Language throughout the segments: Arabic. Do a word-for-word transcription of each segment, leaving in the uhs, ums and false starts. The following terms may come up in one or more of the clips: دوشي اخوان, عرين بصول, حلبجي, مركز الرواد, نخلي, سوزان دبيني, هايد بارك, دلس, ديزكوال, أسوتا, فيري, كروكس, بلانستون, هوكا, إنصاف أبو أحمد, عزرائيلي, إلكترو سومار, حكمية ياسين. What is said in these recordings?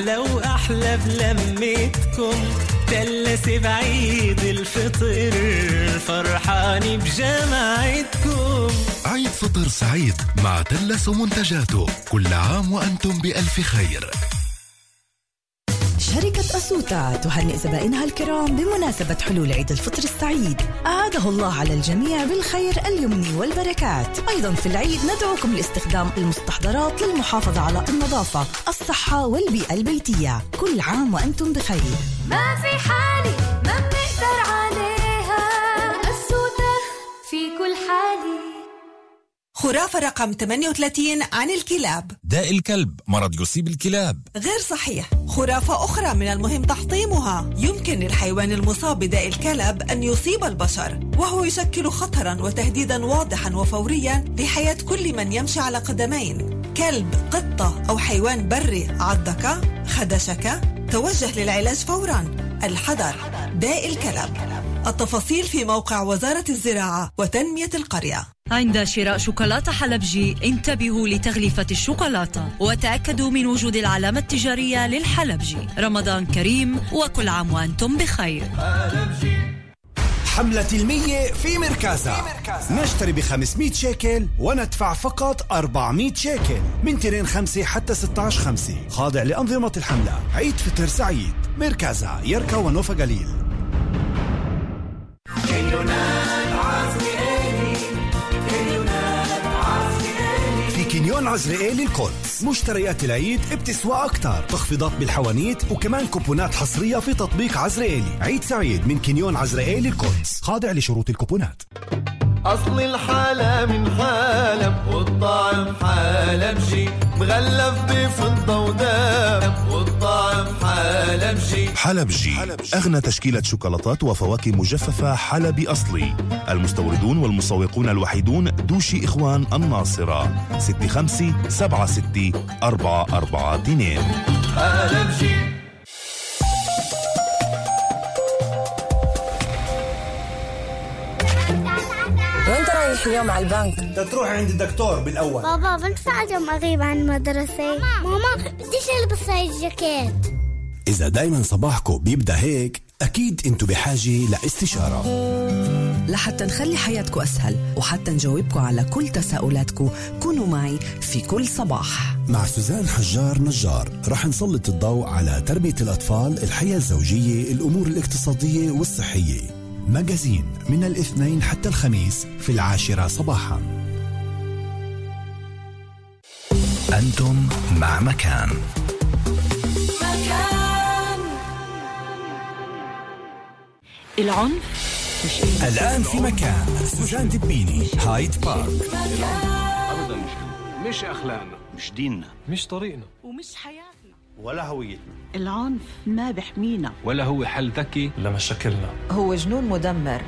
أحلى وأحلى بلمتكم، دلس بعيد الفطر فرحاني بجماعتكم. عيد فطر سعيد مع دلس ومنتجاته، كل عام وأنتم بألف خير. شركة أسوتا تهنئ زبائنها الكرام بمناسبة حلول عيد الفطر السعيد، أعاده الله على الجميع بالخير اليمن والبركات. أيضا في العيد ندعوكم لاستخدام المستحضرات للمحافظة على النظافة، الصحة والبيئة البيتية. كل عام وأنتم بخير. ما في حالي ما بنقدر عليها، أسوتا في كل حالي. خرافة رقم ثمانية وثلاثين عن الكلاب. داء الكلب مرض يصيب الكلاب. غير صحيح. خرافة أخرى من المهم تحطيمها، يمكن للحيوان المصاب بداء الكلب أن يصيب البشر، وهو يشكل خطرا وتهديدا واضحا وفوريا لحياة كل من يمشي على قدمين. كلب، قطة أو حيوان بري عضك خدشك توجه للعلاج فورا. الحذر، داء الكلب. التفاصيل في موقع وزارة الزراعة وتنمية القرية. عند شراء شوكولاتة حلبجي انتبهوا لتغليفة الشوكولاتة وتأكدوا من وجود العلامة التجارية للحلبجي. رمضان كريم وكل عام وأنتم بخير. حملة المية في مركزة، نشتري ب خمسمية شيكل وندفع فقط أربعمية شيكل من ترين خمسة حتى ستة عشر خمسة، خاضع لأنظمة الحملة. عيد فطر سعيد. مركزة، يركا ونوفا قليل. في كنيون عزرائيلي القدس مشتريات العيد بتسوى أكتر، تخفيضات بالحوانيت وكمان كوبونات حصرية في تطبيق عزرائيلي. عيد سعيد من كنيون عزرائيلي القدس، خاضع لشروط الكوبونات. أصل الحالة من حالب والطعم حلبجي، مغلف بفضة ودم والطعم حلبجي. حلبجي أغنى تشكيلة شوكولاتات وفواكه مجففة حلبي أصلي. المستوردون والمسوقون الوحيدون دوشي اخوان، الناصرة، ستة خمسة سبعة ستة أربعة أربعة اثنين. حلبجي. اليوم على البنك بدك تروحي عند الدكتور بالاول. بابا بنفع اليوم اغيب عن المدرسه. ماما, ماما بديش البس هاي الجاكيت. اذا دايما صباحكم بيبدا هيك اكيد انتم بحاجه لاستشاره لحتى نخلي حياتكم اسهل وحتى نجاوبكم على كل تساؤلاتكم. كونوا معي في كل صباح مع سوزان حجار نجار. رح نسلط الضوء على تربيه الاطفال، الحياه الزوجيه، الامور الاقتصاديه والصحيه. مجازين من الاثنين حتى الخميس في العاشرة صباحا. أنتم مع مكان مكان. العنف مش إيه. الآن في مكان سوزان دبيني، هايد بارك. أبدا مش كده. مش أخلاقنا، مش ديننا، مش طريقنا، ومش حياتنا ولا هويتنا. العنف ما بيحمينا ولا هو حل ذكي لمشاكلنا، هو جنون مدمر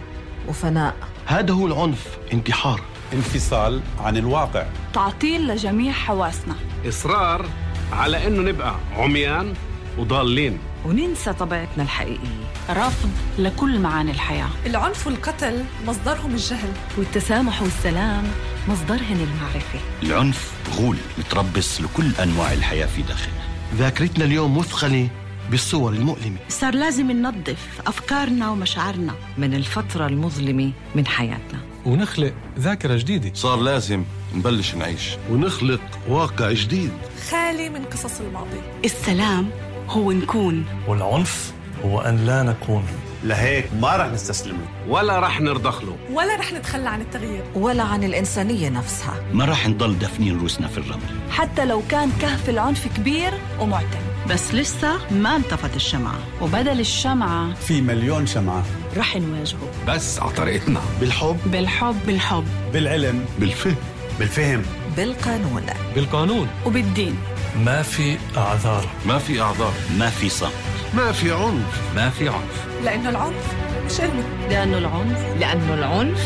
وفناء. هذا هو العنف، انتحار، انفصال عن الواقع، تعطيل لجميع حواسنا، إصرار على أنه نبقى عميان وضالين وننسى طبيعتنا الحقيقية، رفض لكل معاني الحياة. العنف والقتل مصدرهم الجهل، والتسامح والسلام مصدرهم المعرفة. العنف غول متربص لكل أنواع الحياة في داخلنا. ذاكرتنا اليوم مثقلة بالصور المؤلمة. صار لازم ننظف أفكارنا ومشاعرنا من الفترة المظلمة من حياتنا ونخلق ذاكرة جديدة. صار لازم نبلش نعيش ونخلق واقع جديد خالي من قصص الماضي. السلام هو نكون، والعنف هو أن لا نكون. لهيك ما رح نستسلم ولا رح نرضخ له، ولا رح نتخلى عن التغيير ولا عن الإنسانية نفسها. ما رح نضل دفنين روسنا في الرمل حتى لو كان كهف العنف كبير ومعتم. بس لسه ما انطفت الشمعة، وبدل الشمعة في مليون شمعة. رح نواجهه بس على طريقتنا، بالحب بالحب بالحب، بالعلم بالفهم بالفهم، بالقانون بالقانون، وبالدين. ما في أعذار ما في أعذار، ما في صمت، ما في عنف ما في عنف، لأنه العنف مش إلا لأنه العنف لأنه العنف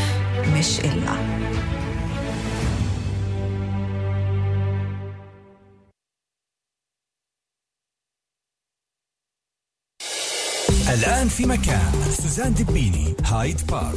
مش إلا. الآن في مكان سوزان دبيني، هايد بارك.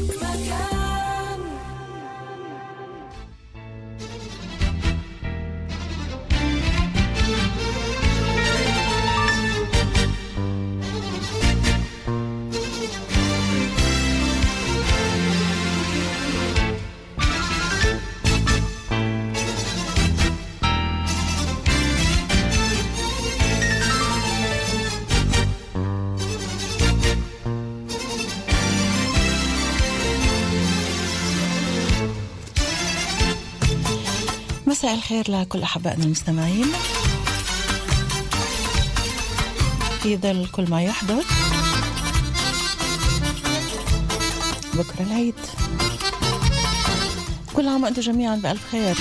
مساء الخير لكل أحبائنا المستمعين. في ظل كل ما يحدث بكرة العيد، كل عام وأنتم جميعا بألف خير،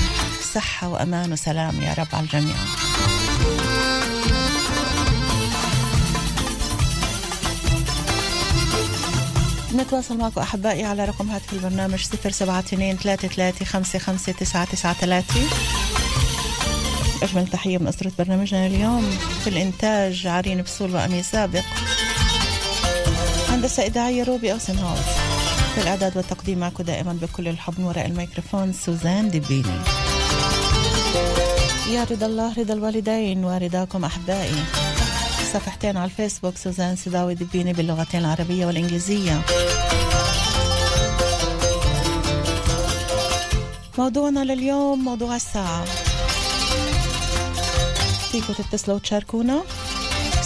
صحة وأمان وسلام يا رب على الجميع. نتواصل معكم أحبائي على رقم هاتف البرنامج صفر سبعة اثنين ثلاثة ثلاثة خمسة خمسة تسعة تسعة ثلاثة. أجمل تحية من أسرة برنامجنا اليوم، في الإنتاج عرين بصول وأمي سابق، هندسة إذاعية روبي أوسن هاوس، في الإعداد والتقديم معكم دائما بكل الحب من وراء الميكروفون سوزان دبيني. يا رضا الله رضا الوالدين ورضاكم أحبائي. صفحتين على الفيسبوك سوزان سداوي دبيني باللغتين العربية والإنجليزية. موضوعنا لليوم موضوع الساعة، فيكم تتصلوا وتشاركونا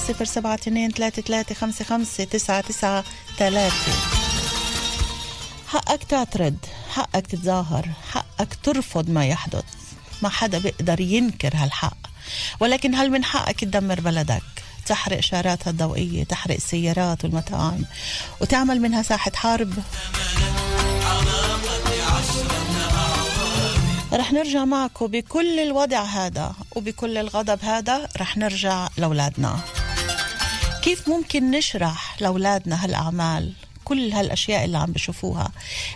صفر سبعة اثنين ثلاثة ثلاثة خمسة خمسة تسعة تسعة ثلاثة. حقك تعترض، حقك تتظاهر، حقك ترفض ما يحدث، ما حدا بيقدر ينكر هالحق، ولكن هل من حقك تدمر بلدك، تحرق شاراتها الضوئية، تحرق السيارات والمطاعم وتعمل منها ساحة حرب؟ رح نرجع معكم بكل الوضع هذا وبكل الغضب هذا، رح نرجع لأولادنا. كيف ممكن نشرح لأولادنا هالأعمال، كل هالأشياء اللي عم بشوفوها؟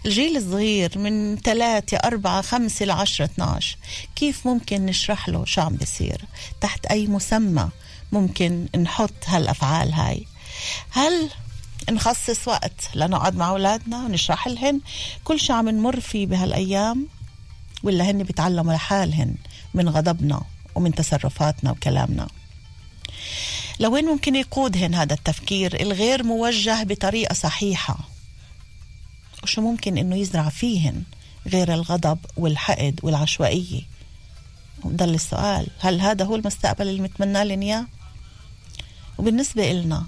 الجيل الصغير من ثلاثة أربعة خمسة عشرة اثنا عشر، كيف ممكن نشرح له شو عم بيصير؟ تحت أي مسمى ممكن نحط هالأفعال هاي؟ هل نخصص وقت لنقعد مع أولادنا ونشرح لهن كل شي عم نمر فيه بهالأيام، ولا هن بيتعلموا لحالهن من غضبنا ومن تصرفاتنا وكلامنا؟ لوين ممكن يقودهن هذا التفكير الغير موجه بطريقة صحيحة، وشو ممكن إنه يزرع فيهن غير الغضب والحقد والعشوائية؟ وضل السؤال، هل هذا هو المستقبل اللي متمناه لنا إياه؟ وبالنسبة إلنا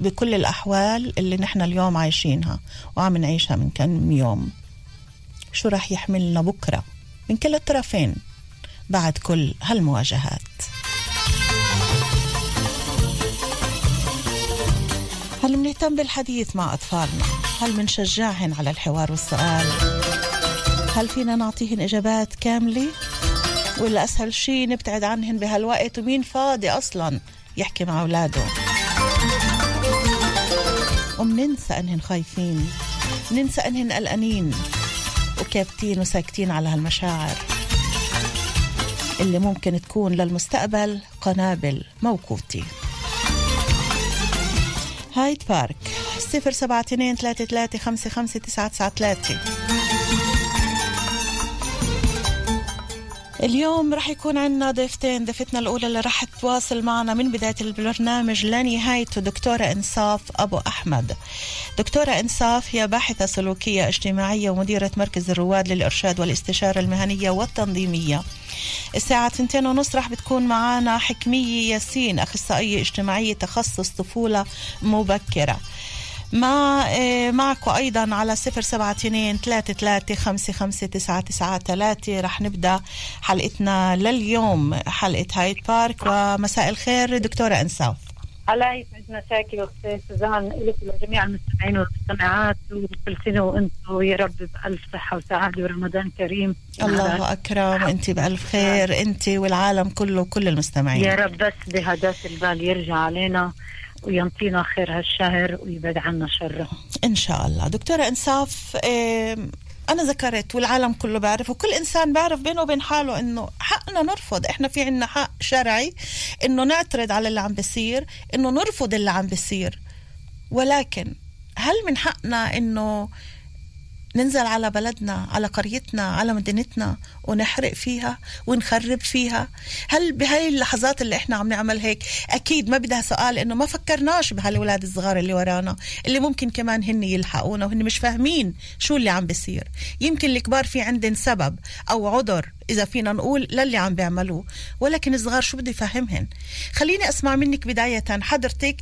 بكل الأحوال اللي نحن اليوم عايشينها وعم نعيشها من كم يوم، شو راح يحملنا بكرة من كل الطرفين بعد كل هالمواجهات؟ هل منهتم بالحديث مع أطفالنا؟ هل منشجعهن على الحوار والسؤال؟ هل فينا نعطيهن إجابات كاملة؟ ولا أسهل شي نبتعد عنهن بهالوقت، ومين فاضي أصلا يحكي مع أولاده؟ ومننسى أنهن خايفين، ننسى أنهن قلقانين وكابتين وساكتين على هالمشاعر اللي ممكن تكون للمستقبل قنابل موقوتي. هايد بارك صفر سبعة اثنين ثلاثة ثلاثة خمسة خمسة تسعة تسعة ثلاثة. اليوم رح يكون عندنا ضيفتين، ضيفتنا الأولى اللي رح تواصل معنا من بداية البرنامج لنهايته دكتورة إنصاف أبو أحمد. دكتورة إنصاف هي باحثة سلوكية اجتماعية ومديرة مركز الرواد للإرشاد والاستشارة المهنية والتنظيمية. الساعة تنتين ونص رح بتكون معنا حكمية ياسين، أخصائية اجتماعية تخصص طفولة مبكرة. ما معكم أيضا على صفر سبعة اثنين ثلاثة ثلاثة خمسة خمسة تسعة تسعة ثلاثة. رح نبدأ حلقتنا لليوم، حلقة هايد بارك. ومساء الخير دكتورة إنصاف. الله يسعد مساكي أختي سوزان، إلك ولجميع المستمعين والمستمعات، وكل سنة وأنتم يا رب بألف صحة وسعادة ورمضان كريم. الله أكرم، أنت بألف خير، أنت والعالم كله وكل المستمعين يا رب. بس بهداس البال يرجع علينا وينطينا خير هالشهر ويبعد عنا شره إن شاء الله. دكتورة إنصاف، أنا ذكرت والعالم كله بعرف، وكل إنسان بعرف بينه وبين حاله إنه حقنا نرفض، إحنا في عنا حق شرعي إنه نعترض على اللي عم بيصير، إنه نرفض اللي عم بيصير، ولكن هل من حقنا إنه ننزل على بلدنا، على قريتنا، على مدينتنا ونحرق فيها ونخرب فيها؟ هل بهاي اللحظات اللي احنا عم نعمل هيك؟ اكيد ما بدها سؤال انه ما فكرناش بهالولاد الصغار اللي ورانا، اللي ممكن كمان هن يلحقونا وهن مش فاهمين شو اللي عم بيصير. يمكن الكبار في عندن سبب او عذر اذا فينا نقول للي عم بيعملوه، ولكن الصغار شو بده يفهمهن؟ خليني اسمع منك بداية حضرتك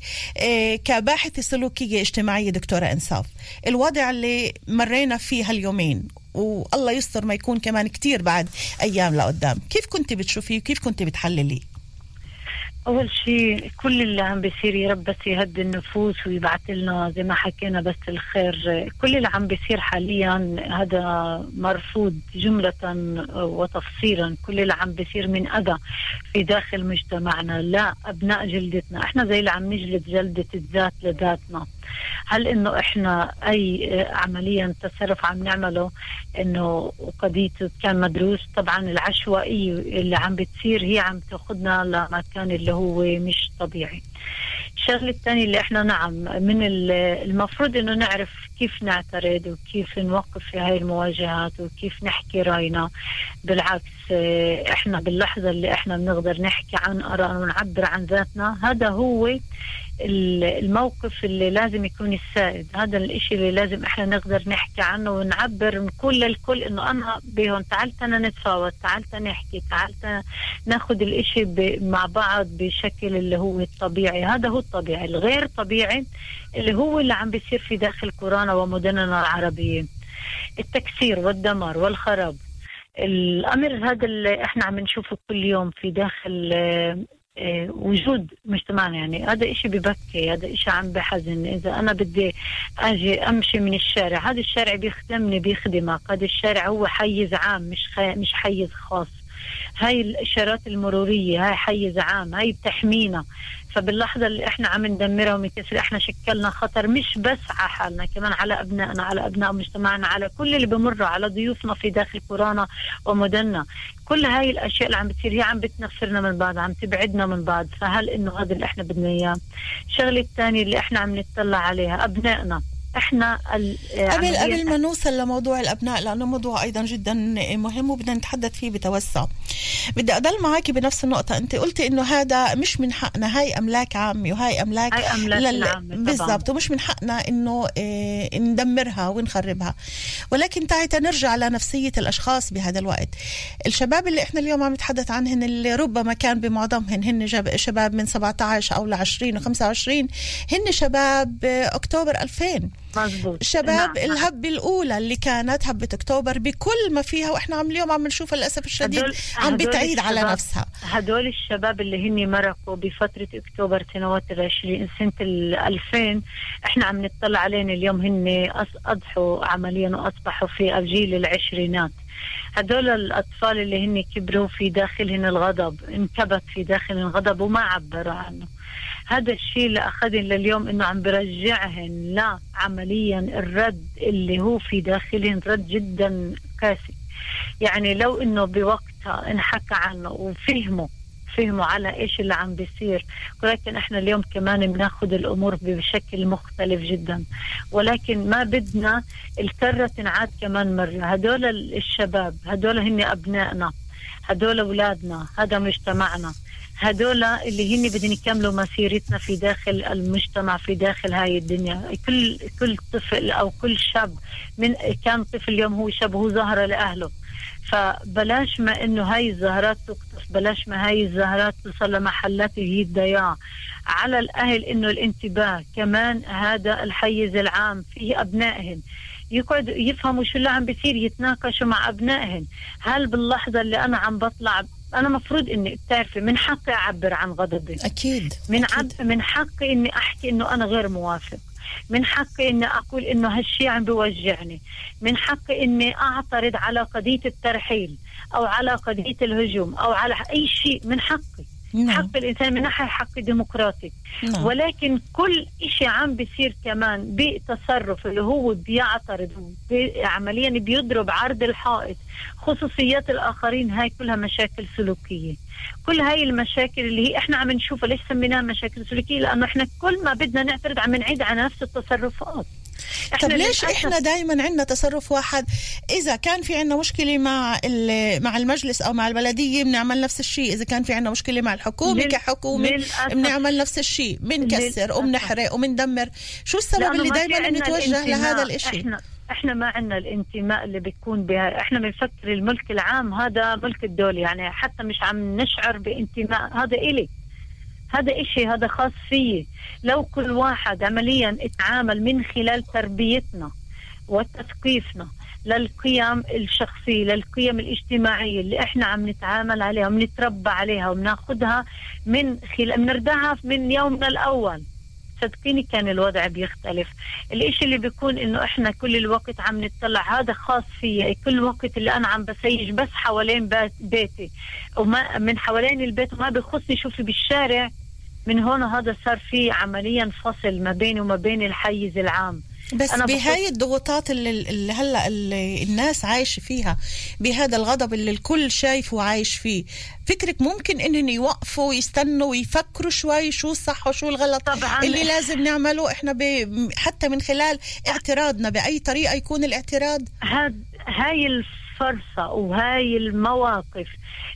كباحثة سلوكية اجتماعية دكتورة إنصاف، الوضع اللي مرينا فيه هاليومين والله يستر ما يكون كمان كتير بعد أيام لقدام. كيف كنت بتشوفيه وكيف كنت بتحلليه؟ أول شيء كل اللي عم بيصير يا رب بس يهدي النفوس ويبعث لنا زي ما حكينا بس الخير. كل اللي عم بيصير حاليا هذا مرفوض جملة وتفصيلا. كل اللي عم بيصير من أذى في داخل مجتمعنا لا أبناء جلدتنا، إحنا زي اللي عم نجلد جلدة الذات لذاتنا. هل إنه إحنا أي عمليا تصرف عم نعمله إنه قضيته كان مدروس؟ طبعا العشوائية اللي عم بتصير هي عم تاخذنا لمكان اللي هو مش طبيعي. الشغل الثاني اللي إحنا نعم من المفروض إنه نعرف كيف نعترض وكيف نوقف في هاي المواجهات وكيف نحكي رأينا. بالعكس إحنا باللحظة اللي إحنا بنقدر نحكي عن آرائنا ونعبر عن ذاتنا، هذا هو الموقف اللي لازم يكون السائد. هذا الاشي اللي لازم احنا نقدر نحكي عنه ونعبر من كل الكل انه انا بيهم تعالت انا نتفاوض، تعالت نحكي، تعالت ناخد الاشي مع بعض بشكل اللي هو الطبيعي. هذا هو الطبيعي. الغير طبيعي اللي هو اللي عم بيصير في داخل كورونا ومدننا العربية، التكسير والدمار والخراب. الامر هذا اللي احنا عم نشوفه كل يوم في داخل وجود مجتمعنا، يعني هذا إشي ببكي، هذا إشي عم بحزن. إذا أنا بدي أجي أمشي من الشارع، هذا الشارع بيخدمني بيخدمك، هذا الشارع هو حيز عام مش خي... مش حيز خاص. هاي الإشارات المرورية هاي حيز عام، هاي بتحمينا. فباللحظة اللي إحنا عم ندمرها ومكسر إحنا شكلنا خطر مش بس على حالنا، كمان على أبنائنا، على أبناء مجتمعنا، على كل اللي بمروا، على ضيوفنا في داخل كورونا ومدننا. كل هاي الأشياء اللي عم بتصير هي عم بتنفرنا من بعض، عم تبعدنا من بعض. فهل إنه هذا اللي إحنا بدنا إياه؟ الشغلة الثانية اللي إحنا عم نتطلع عليها أبنائنا. احنا قبل قبل ما نوصل لموضوع الابناء لانه موضوع ايضا جدا مهم وبدنا نتحدث فيه بتوسع، بدي اضل معاكي بنفس النقطه. انت قلتي انه هذا مش من حقنا، هاي املاك عامه وهاي املاك لل... بالضبط، ومش من حقنا انه إيه ندمرها ونخربها. ولكن تعي نرجع لنفسيه الاشخاص بهذا الوقت. الشباب اللي احنا اليوم عم نتحدث عنهن اللي ربما كان بمعظمهن هن شباب من سبعة عشر او ل عشرين وخمسة وعشرين، هن شباب اكتوبر ألفين، مزبوط. شباب نعم. الهبة الأولى اللي كانت هبة أكتوبر بكل ما فيها، وإحنا عم اليوم عم نشوف للأسف الشديد هدول عم بتعيد على نفسها. هدول الشباب اللي هني مرقوا بفترة أكتوبر سنوات العشرين سنة الألفين، إحنا عم نطلع علينا اليوم هني أضحوا عمليا وأصبحوا في الجيل العشرينات. هدول الأطفال اللي هني كبروا في داخلهن الغضب، انكبت في داخلهن الغضب وما عبروا عنه. هذا الشيء اللي أخذن لليوم إنه عم برجعهن لا عمليا الرد اللي هو في داخلهن رد جدا قاسي. يعني لو إنه بوقتها انحكى عنه وفهمه فهموا على إيش اللي عم بيصير. ولكن إحنا اليوم كمان بناخد الأمور بشكل مختلف جدا، ولكن ما بدنا الكرة تنعاد كمان مرة. هدول الشباب هدول هن أبنائنا، هدول أولادنا، هذا مجتمعنا، هدول اللي هن بدهم يكملوا مسيرتنا في داخل المجتمع في داخل هاي الدنيا. كل كل طفل أو كل شاب من كان طفل اليوم هو شاب، هو زهرة لأهله. فبلاش ما إنه هاي الزهرات تقطف، بلاش ما هاي الزهرات توصل لمحلات هي الضياع. على الأهل إنه الانتباه كمان، هذا الحيز العام فيه أبنائهم يقعدوا يفهموا شو اللي عم بيصير، يتناقشوا مع أبنائهم. هل باللحظة اللي أنا عم بطلع أنا مفروض إني تعرفي من حقي أعبر عن غضبي، أكيد من عب من حقي إني أحكي إنه أنا غير موافق، من حقي إني أقول إنه هالشي عم بيوجعني، من حقي إني أعترض على قضية الترحيل أو على قضية الهجوم أو على أي شيء. من حقي، حق الإنسان، من ناحية حق ديمقراطي. ولكن كل إشي عم بيصير كمان بتصرف اللي هو بيعترض عمليا بيضرب عرض الحائط، خصوصيات الآخرين. هاي كلها مشاكل سلوكية. كل هاي المشاكل اللي هي إحنا عم نشوفها، ليش سميناها مشاكل سلوكية؟ لأنه إحنا كل ما بدنا نعترض عم نعيد على نفس التصرفات. طب ليش احنا دايما عندنا تصرف واحد؟ اذا كان في عندنا مشكله مع مع المجلس او مع البلديه بنعمل نفس الشيء، اذا كان في عندنا مشكله مع الحكومه كحكومه بنعمل نفس الشيء، بنكسر وبنحرق وبندمر. شو السبب اللي دايما بنتوجه لهذا الشيء؟ احنا احنا ما عندنا الانتماء اللي بيكون بها. احنا بنفكر الملك العام هذا ملك الدوله، يعني حتى مش عم نشعر بانتماء. هذا إلي، هذا إشي، هذا خاص فيه. لو كل واحد عمليا اتعامل من خلال تربيتنا وتثقيفنا للقيم الشخصية، للقيم الاجتماعية اللي احنا عم نتعامل عليها وبنتربى عليها وبناخدها من خلال بنردعها من يومنا الأول. صدقيني كان الوضع بيختلف. الاشي اللي بيكون انه احنا كل الوقت عم نتطلع، هذا خاص فيا، كل وقت اللي انا عم بسيج بس حوالين بيتي وما من حوالين البيت وما بخصني شوفي بالشارع. من هون هذا صار في عمليا فصل ما بيني وما بين الحيز العام. بس بهاي الضغوطات اللي, اللي هلا اللي الناس عايش فيها، بهذا الغضب اللي الكل شايفه وعايش فيه، فكرك ممكن انهم يوقفوا ويستنوا ويفكروا شوي شو الصح وشو الغلط طبعاً. اللي لازم نعمله احنا حتى من خلال اعتراضنا باي طريقه يكون الاعتراض، هاي الفرصه وهاي المواقف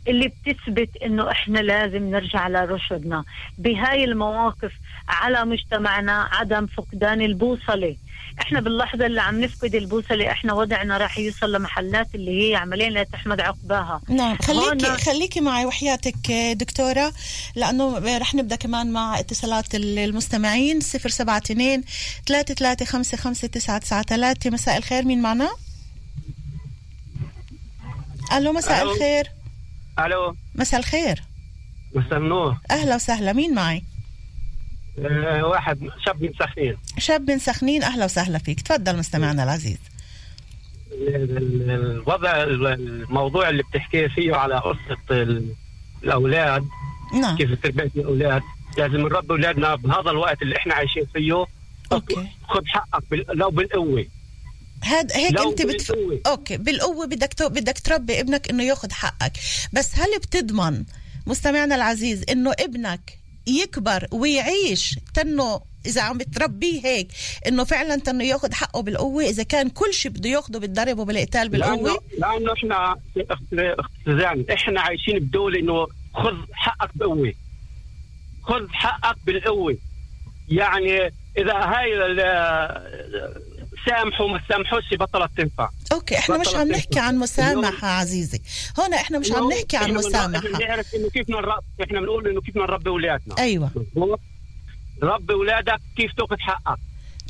اللي بتثبت انه احنا لازم نرجع لرشدنا. بهاي المواقف على مجتمعنا عدم فقدان البوصله. احنا باللحظه اللي عم نفقد البوصله احنا وضعنا راح يوصل لمحلات اللي هي عمليا لا تحمد عقباها. نعم، خليكي خليكي معي وحياتك دكتوره، لانه راح نبدا كمان مع اتصالات المستمعين. صفر سبعة اثنين ثلاثة ثلاثة خمسة خمسة تسعة تسعة ثلاثة. مساء الخير، مين معنا؟ الو، مساء ألو. الخير. الو، مساء الخير. مساء النور، اهلا وسهلا. مين معي؟ واحد شاب من سخنين. شاب من سخنين، أهلا وسهلا فيك، تفضل مستمعنا العزيز. الوضع الموضوع اللي بتحكي فيه على قصة الأولاد، نعم، كيف تربية الأولاد، لازم نربي أولادنا بهذا الوقت اللي إحنا عايشين فيه. أوكي، خذ حقك بال... لو بالقوة. هاد هيك انت بتف... أوكي، بالقوة بدك تو... بدك تربي ابنك إنه ياخذ حقك. بس هل بتضمن مستمعنا العزيز إنه ابنك يكبر ويعيش تنه إذا عم بتربيه هيك إنه فعلا تنه ياخد حقه بالقوة؟ إذا كان كل شيء بده ياخده بالضرب وبالقتال بالقوة، لأنه إحنا اختزان إحنا عايشين بدولة إنه خذ حقك بقوة، خذ حقك بالقوة. يعني إذا هاي سامحوا ما سامحوش بطلت تنفع. اوكي، احنا مش عم نحكي عن مسامحه عزيزي، هون احنا مش عم نحكي عن مسامحه، احنا بنعرف انه كيف نربي، احنا بنقول انه كيف نربي اولادنا. ايوه، ربي اولادك كيف تاخذ حقك.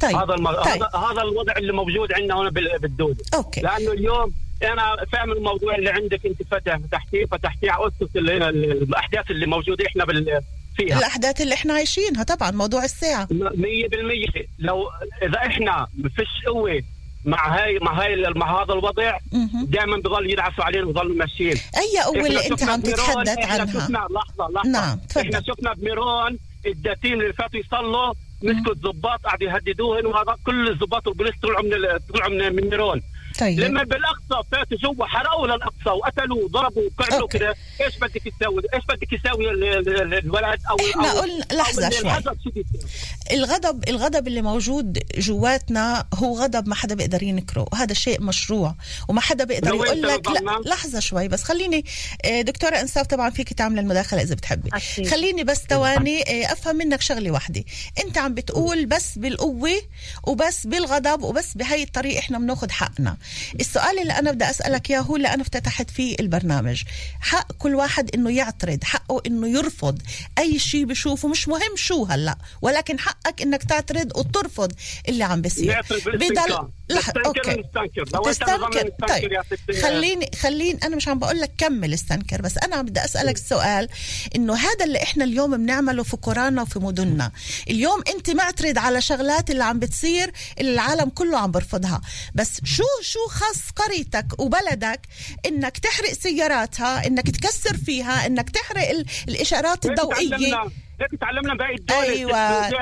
طيب، هذا الم... طيب. هذا الوضع اللي موجود عندنا هون بالدوله. اوكي، لانه اليوم انا فاهم الموضوع اللي عندك انت، فتح فتحتيه فتحتيه على قصه الاحداث اللي موجوده احنا بال فيها. الأحداث اللي احنا عايشينها طبعا، موضوع الساعة مية بالمية. لو إذا احنا مفيش قوة مع هاي مع هاي مع هذا الوضع، دائما بضل يدعسوا علينا وبضل ماشيين. أي قوة اللي أنت عم تتحدث عنها؟ احنا شفنا لحظة لحظة نعم، احنا شفنا بميرون الداتين اللي فاتوا يصلوا، مسكوا الضباط قاعد يهددوهم، وهذا كل الضباط والبوليس طلعوا من طلعوا من ميرون. طيب، لما بالاقصى فاتوا جوا حرقوا للاقصى وقتلوا وضربوا وقعدوا كده. ايش بدك تساوي؟ ايش بدك تساوي الولد او احنا قلنا لحظه شوي. الغضب الغضب اللي موجود جواتنا هو غضب ما حدا بيقدر ينكره، وهذا شيء مشروع وما حدا بيقدر يقول لك لا. لحظه شوي بس، خليني دكتوره انصاف، طبعا فيك تعمل المداخله اذا بتحبي، خليني بس ثواني افهم منك شغله واحده. انت عم بتقول بس بالقوه وبس بالغضب وبس بهي الطريقه احنا بناخذ حقنا. السؤال اللي أنا بدي أسألك يا هو اللي أنا افتتحت فيه البرنامج، حق كل واحد إنه يعترض، حقه إنه يرفض أي شيء بشوفه، مش مهم شو هلأ، ولكن حقك إنك تعترض وترفض اللي عم بيصير. بدل لحظة، أوكي، تستنكر. طيب، خليني خليني أنا مش عم بقول لك كمل استنكر، بس أنا عم بدي أسألك السؤال إنه هذا اللي إحنا اليوم بنعمله في قرانا وفي مدننا، اليوم أنت معترض على شغلات اللي عم بتصير اللي العالم كله عم برفضها، بس شو شو خاص قريتك وبلدك انك تحرق سياراتها، انك تكسر فيها، انك تحرق الاشارات الضوئيه؟ هيك تعلمنا باقي الدول. ايوه، تعالوا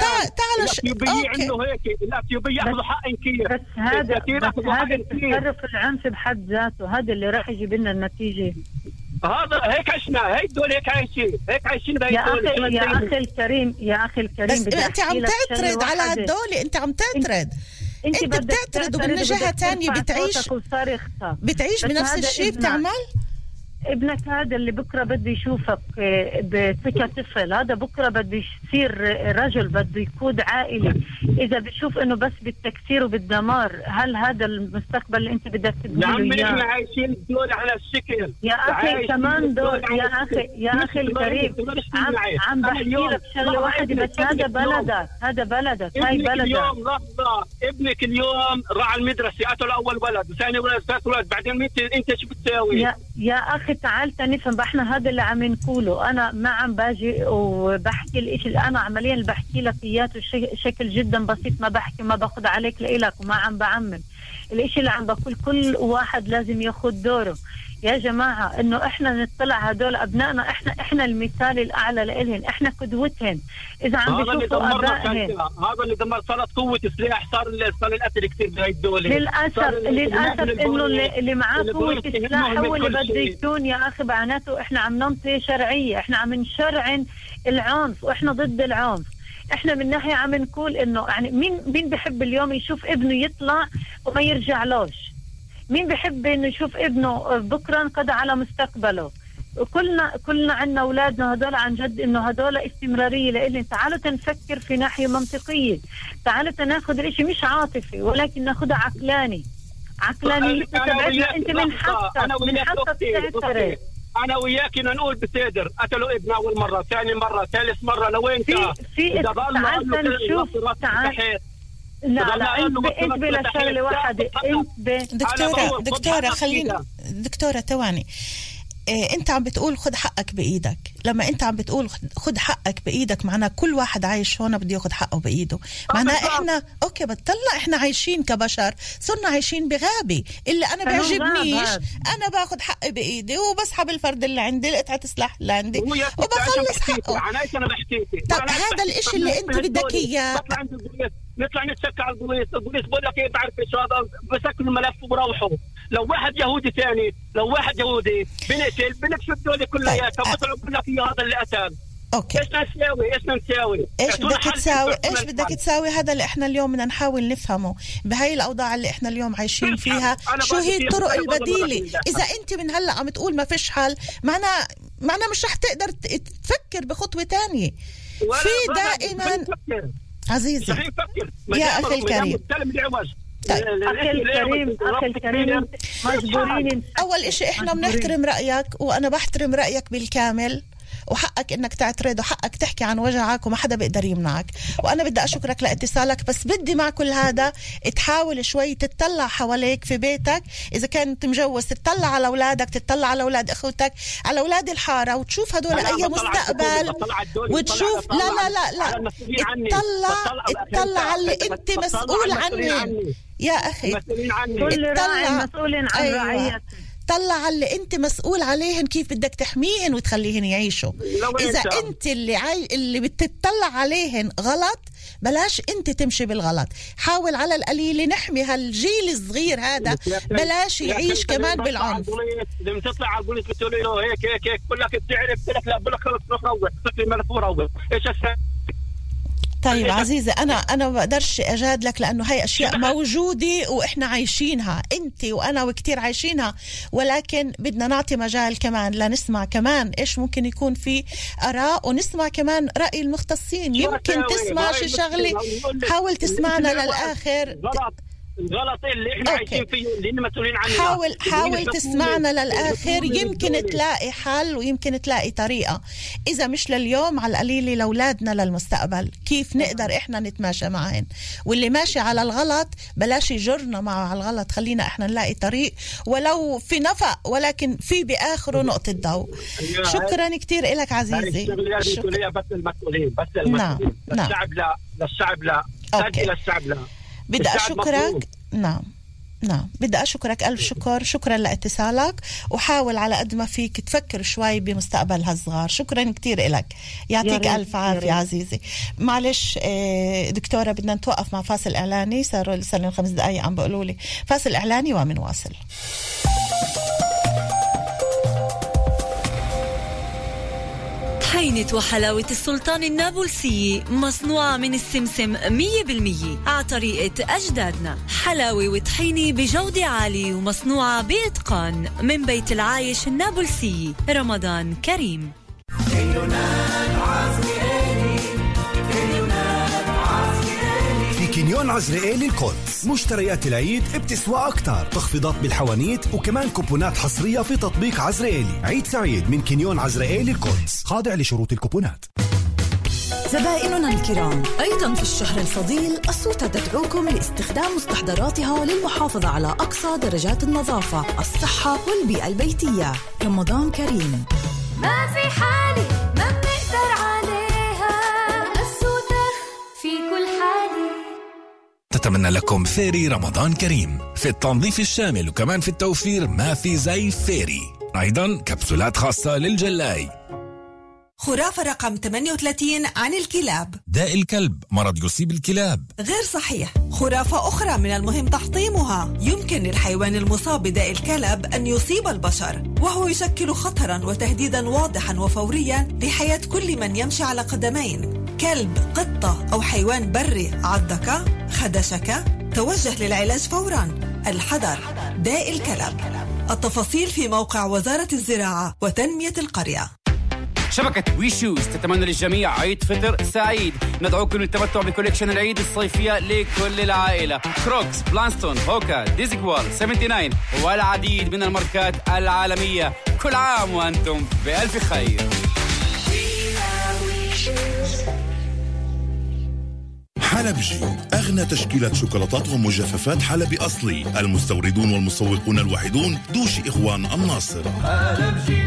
الاثيوبيه عنده هيك، الاثيوبيه اخذوا حق انكير. بس هذا التصرف العنف بحد ذاته هذا اللي راح يجيب لنا النتيجه. هذا هيك عشنا، هيك دول هيك عايشين، هيك عايشين باقي الدول. يا اخي، يا اخي الكريم، يا اخي الكريم، بس انت عم تعترض على هالدوله، انت عم تعترض، انت, انت بتعترض، ومن جهه ثانيه بتعيش بتعيش بنفس الشيء بتعمل. ابنك هذا اللي بكره بده يشوفك كطفل، هذا بكره بده يصير رجل، بده يقود عائله. اذا بشوف انه بس بالتكسير وبالدمار، هل هذا المستقبل اللي انت بدك تبنيه؟ يا عمي احنا عايشين دول على الشكل يا اخي، كمان دول يا اخي، يا اخي الكريم، عم عم بحكي لك شغله واحده بس، هذا بلدك، هذا بلدك، هاي بلدك. اليوم لحظه، ابنك اليوم راح المدرسه، قتل اول ولد وثاني ولد ثالث ولد، بعدين انت شو بتساوي؟ يا, يا اخي تعال تنفهم بقى، احنا هذا اللي عم نقوله، انا ما عم باجي وبحكي الاشي اللي انا عمليا اللي بحكي لك اياه بشكل جدا بسيط، ما بحكي ما باخذ عليك لإلك وما عم بعمم، الاشي اللي عم بقول كل واحد لازم ياخذ دوره يا جماعه، انه احنا نطلع هدول ابنائنا، احنا احنا المثال الاعلى لإلهن، احنا قدوتهن، اذا عم بيشوفوا ابائهن هذا اللي دمر، صارت قوه سلاح، صار صار القتل كثير بهي الدوله للاسف، للاسف انه اللي, اللي معاه قوه سلاح هو اللي بده يكون يا اخي، معناته احنا عم نمضي شرعيه، احنا عم نشرعن العنف واحنا ضد العنف، احنا من ناحيه عم نقول انه يعني مين مين بحب اليوم يشوف ابنه يطلع وما يرجعلوش؟ مين بحب انه يشوف ابنه بكره انقضى على مستقبله؟ كلنا كلنا عندنا اولادنا هذول عن جد انه هذول استمراريه لإلهم. تعالوا تنفكر في ناحيه منطقيه، تعالوا تناخذ الاشي مش عاطفي ولكن ناخذه عقلاني، عقلاني تبعتنا انت من حقك، من حقك تعترف. انا وياك نقول بسدر قتلوا ابنه اول مره، ثاني مره، ثالث مره، لوين كان؟ في تعال نشوف، تعال لا لا انتبه لشغله واحده، انتبه دكتوره، دكتوره خلينا دكتوره ثواني. إيه انت عم بتقول خد حقك بايدك، لما انت عم بتقول خد حقك بايدك معناه كل واحد عايش هون بده ياخد حقه بايده، معناه احنا اوكي بتطلع احنا عايشين كبشر، صرنا عايشين بغابه، اللي انا بيعجبنيش انا باخد حقي بايدي وبسحب الفرد اللي عندي، قطعه السلاح اللي عندي وبخلص حقه. عنايت انا بحكيتي، طب هذا الاشي اللي انت بدك اياه، نطلع نتشكى على البوليس، البوليس بقول لك ايه بعرف ايش هذا، بسكروا الملف وبروحوا. لو واحد يهودي ثاني، لو واحد يهودي بنقتل بنكشف الدوله كلياتها، بطلع بقول لك ايه هذا اللي قتل. اوكي ايش بدنا نساوي؟ ايش بدنا نساوي؟ ايش بدك تساوي؟ ايش بدك تساوي؟ هذا اللي احنا اليوم بدنا نحاول نفهمه بهي الاوضاع اللي احنا اليوم عايشين فيها، شو هي الطرق البديله؟ اذا انت من هلا عم تقول ما فيش حل، معناها معناها مش رح تقدر تفكر بخطوه ثانيه. في دائما عزيزي يا أخي الكريم، طيب. أخي الكريم، أخي الكريم مجبورين. أول إشي إحنا بنحترم رأيك، وأنا بحترم رأيك بالكامل، وحقك انك تعترض وحقك تحكي عن وجعك وما حدا بيقدر يمنعك، وانا بدي اشكرك لاتصالك، بس بدي مع كل هذا تحاول شوي تتطلع حواليك في بيتك، اذا كنت مجوز تتطلع على اولادك، تتطلع على اولاد اخوتك، على اولاد الحاره، وتشوف هدول اي مستقبل، وتشوف لا لا لا لا تطلع تطلع على اللي انت مسؤول عنه يا اخي، كل راعي مسؤول عن رعيته، طلع على اللي انت مسؤول عليهن، كيف بدك تحميهن وتخليهن يعيشوا. اذا انت اللي عاي... اللي بتطلع عليهن غلط، بلاش انت تمشي بالغلط، حاول على القليل نحمي هالجيل الصغير هذا، بلاش يعيش كمان بالعنف. لما تطلع على البوليس بتقول له هيك هيك هيك، بقول لك بتعرف، بقول لك لا، بقول لك خلص روح، صفي الملف وروح. ايش هسه؟ طيب عزيزة، أنا أنا ما بقدرش أجادلك لأنه هاي أشياء موجودة وإحنا عايشينها، أنت وأنا وكتير عايشينها، ولكن بدنا نعطي مجال كمان لنسمع كمان إيش ممكن يكون في آراء، ونسمع كمان رأي المختصين. يمكن تسمع شي شغلة، حاول تسمعنا للآخر، الغلط اللي احنا أوكي. عايشين فيه اللي انتم مسؤولين عنه، حاول حاول تسمعنا للاخر، يمكن تلاقي حل ويمكن تلاقي طريقه، اذا مش لليوم على القليل لاولادنا للمستقبل، كيف نقدر احنا نتماشى معهن، واللي ماشي على الغلط بلاش يجرنا معه على الغلط، خلينا احنا نلاقي طريق ولو في نفق، ولكن في باخره نقطه ضوء. شكرا كثير لك عزيزي، شكرا. بس المسؤولين، بس المسؤولين للشعب، لا للشعب، لا للشعب، لا. بدي أشكرك، نعم نعم بدي أشكرك ألف شكر، شكرا لاتصالك، وحاول على قد ما فيك تفكر شوي بمستقبل هالصغار. شكرا كتير إلك، يعطيك ألف عافية عزيزي. معلش دكتورة بدنا نتوقف مع فاصل إعلاني، صار صار خمس دقايق عم بقولوا لي فاصل إعلاني ومنواصل. هينة حلاوة السلطان النابلسي مصنوعة من السمسم مية بالمية على طريقة أجدادنا، حلاوة وطحينة بجودة عالية ومصنوعة بإتقان من بيت العايش النابلسي. رمضان كريم. كنيون عزرائيلي القدس، مشتريات العيد بتسوى أكتر، تخفيضات بالحوانيت وكمان كوبونات حصرية في تطبيق عزرائيلي. عيد سعيد من كنيون عزرائيلي القدس، خاضع لشروط الكوبونات. زبائننا الكرام، أيضا في الشهر الفضيل أسوتا تدعوكم لاستخدام مستحضراتها للمحافظة على أقصى درجات النظافة، الصحة والبيئة البيتية. رمضان كريم. ما في حالي ما بنقدر عليها، أسوتا في كل حالي. تتمنى لكم فيري رمضان كريم في التنظيف الشامل، وكمان في التوفير ما في زي فيري. أيضا كبسولات خاصة للجلاي. خرافة رقم ثمانية وثلاثين عن الكلاب. داء الكلب مرض يصيب الكلاب. غير صحيح. خرافة أخرى من المهم تحطيمها، يمكن للحيوان المصاب بداء الكلب أن يصيب البشر، وهو يشكل خطرا وتهديدا واضحا وفوريا لحياة كل من يمشي على قدمين. كلب، قطة أو حيوان بري عضك، خدشك، توجه للعلاج فورا. الحذر، داء الكلب. التفاصيل في موقع وزارة الزراعة وتنمية القرية. شبكة وي شوز تتمنى للجميع عيد فطر سعيد. ندعوكم للتمتع بكوليكشن العيد الصيفية لكل العائلة. كروكس، بلانستون، هوكا، ديزكوال، تسعة وسبعين والعديد من الماركات العالمية. كل عام وأنتم بألف خير. حلبجي، أغنى تشكيلة شوكولاتات ومجففات حلبي أصلي، المستوردون والمسوقون الوحيدون دوشي اخوان الناصر. حلبجي.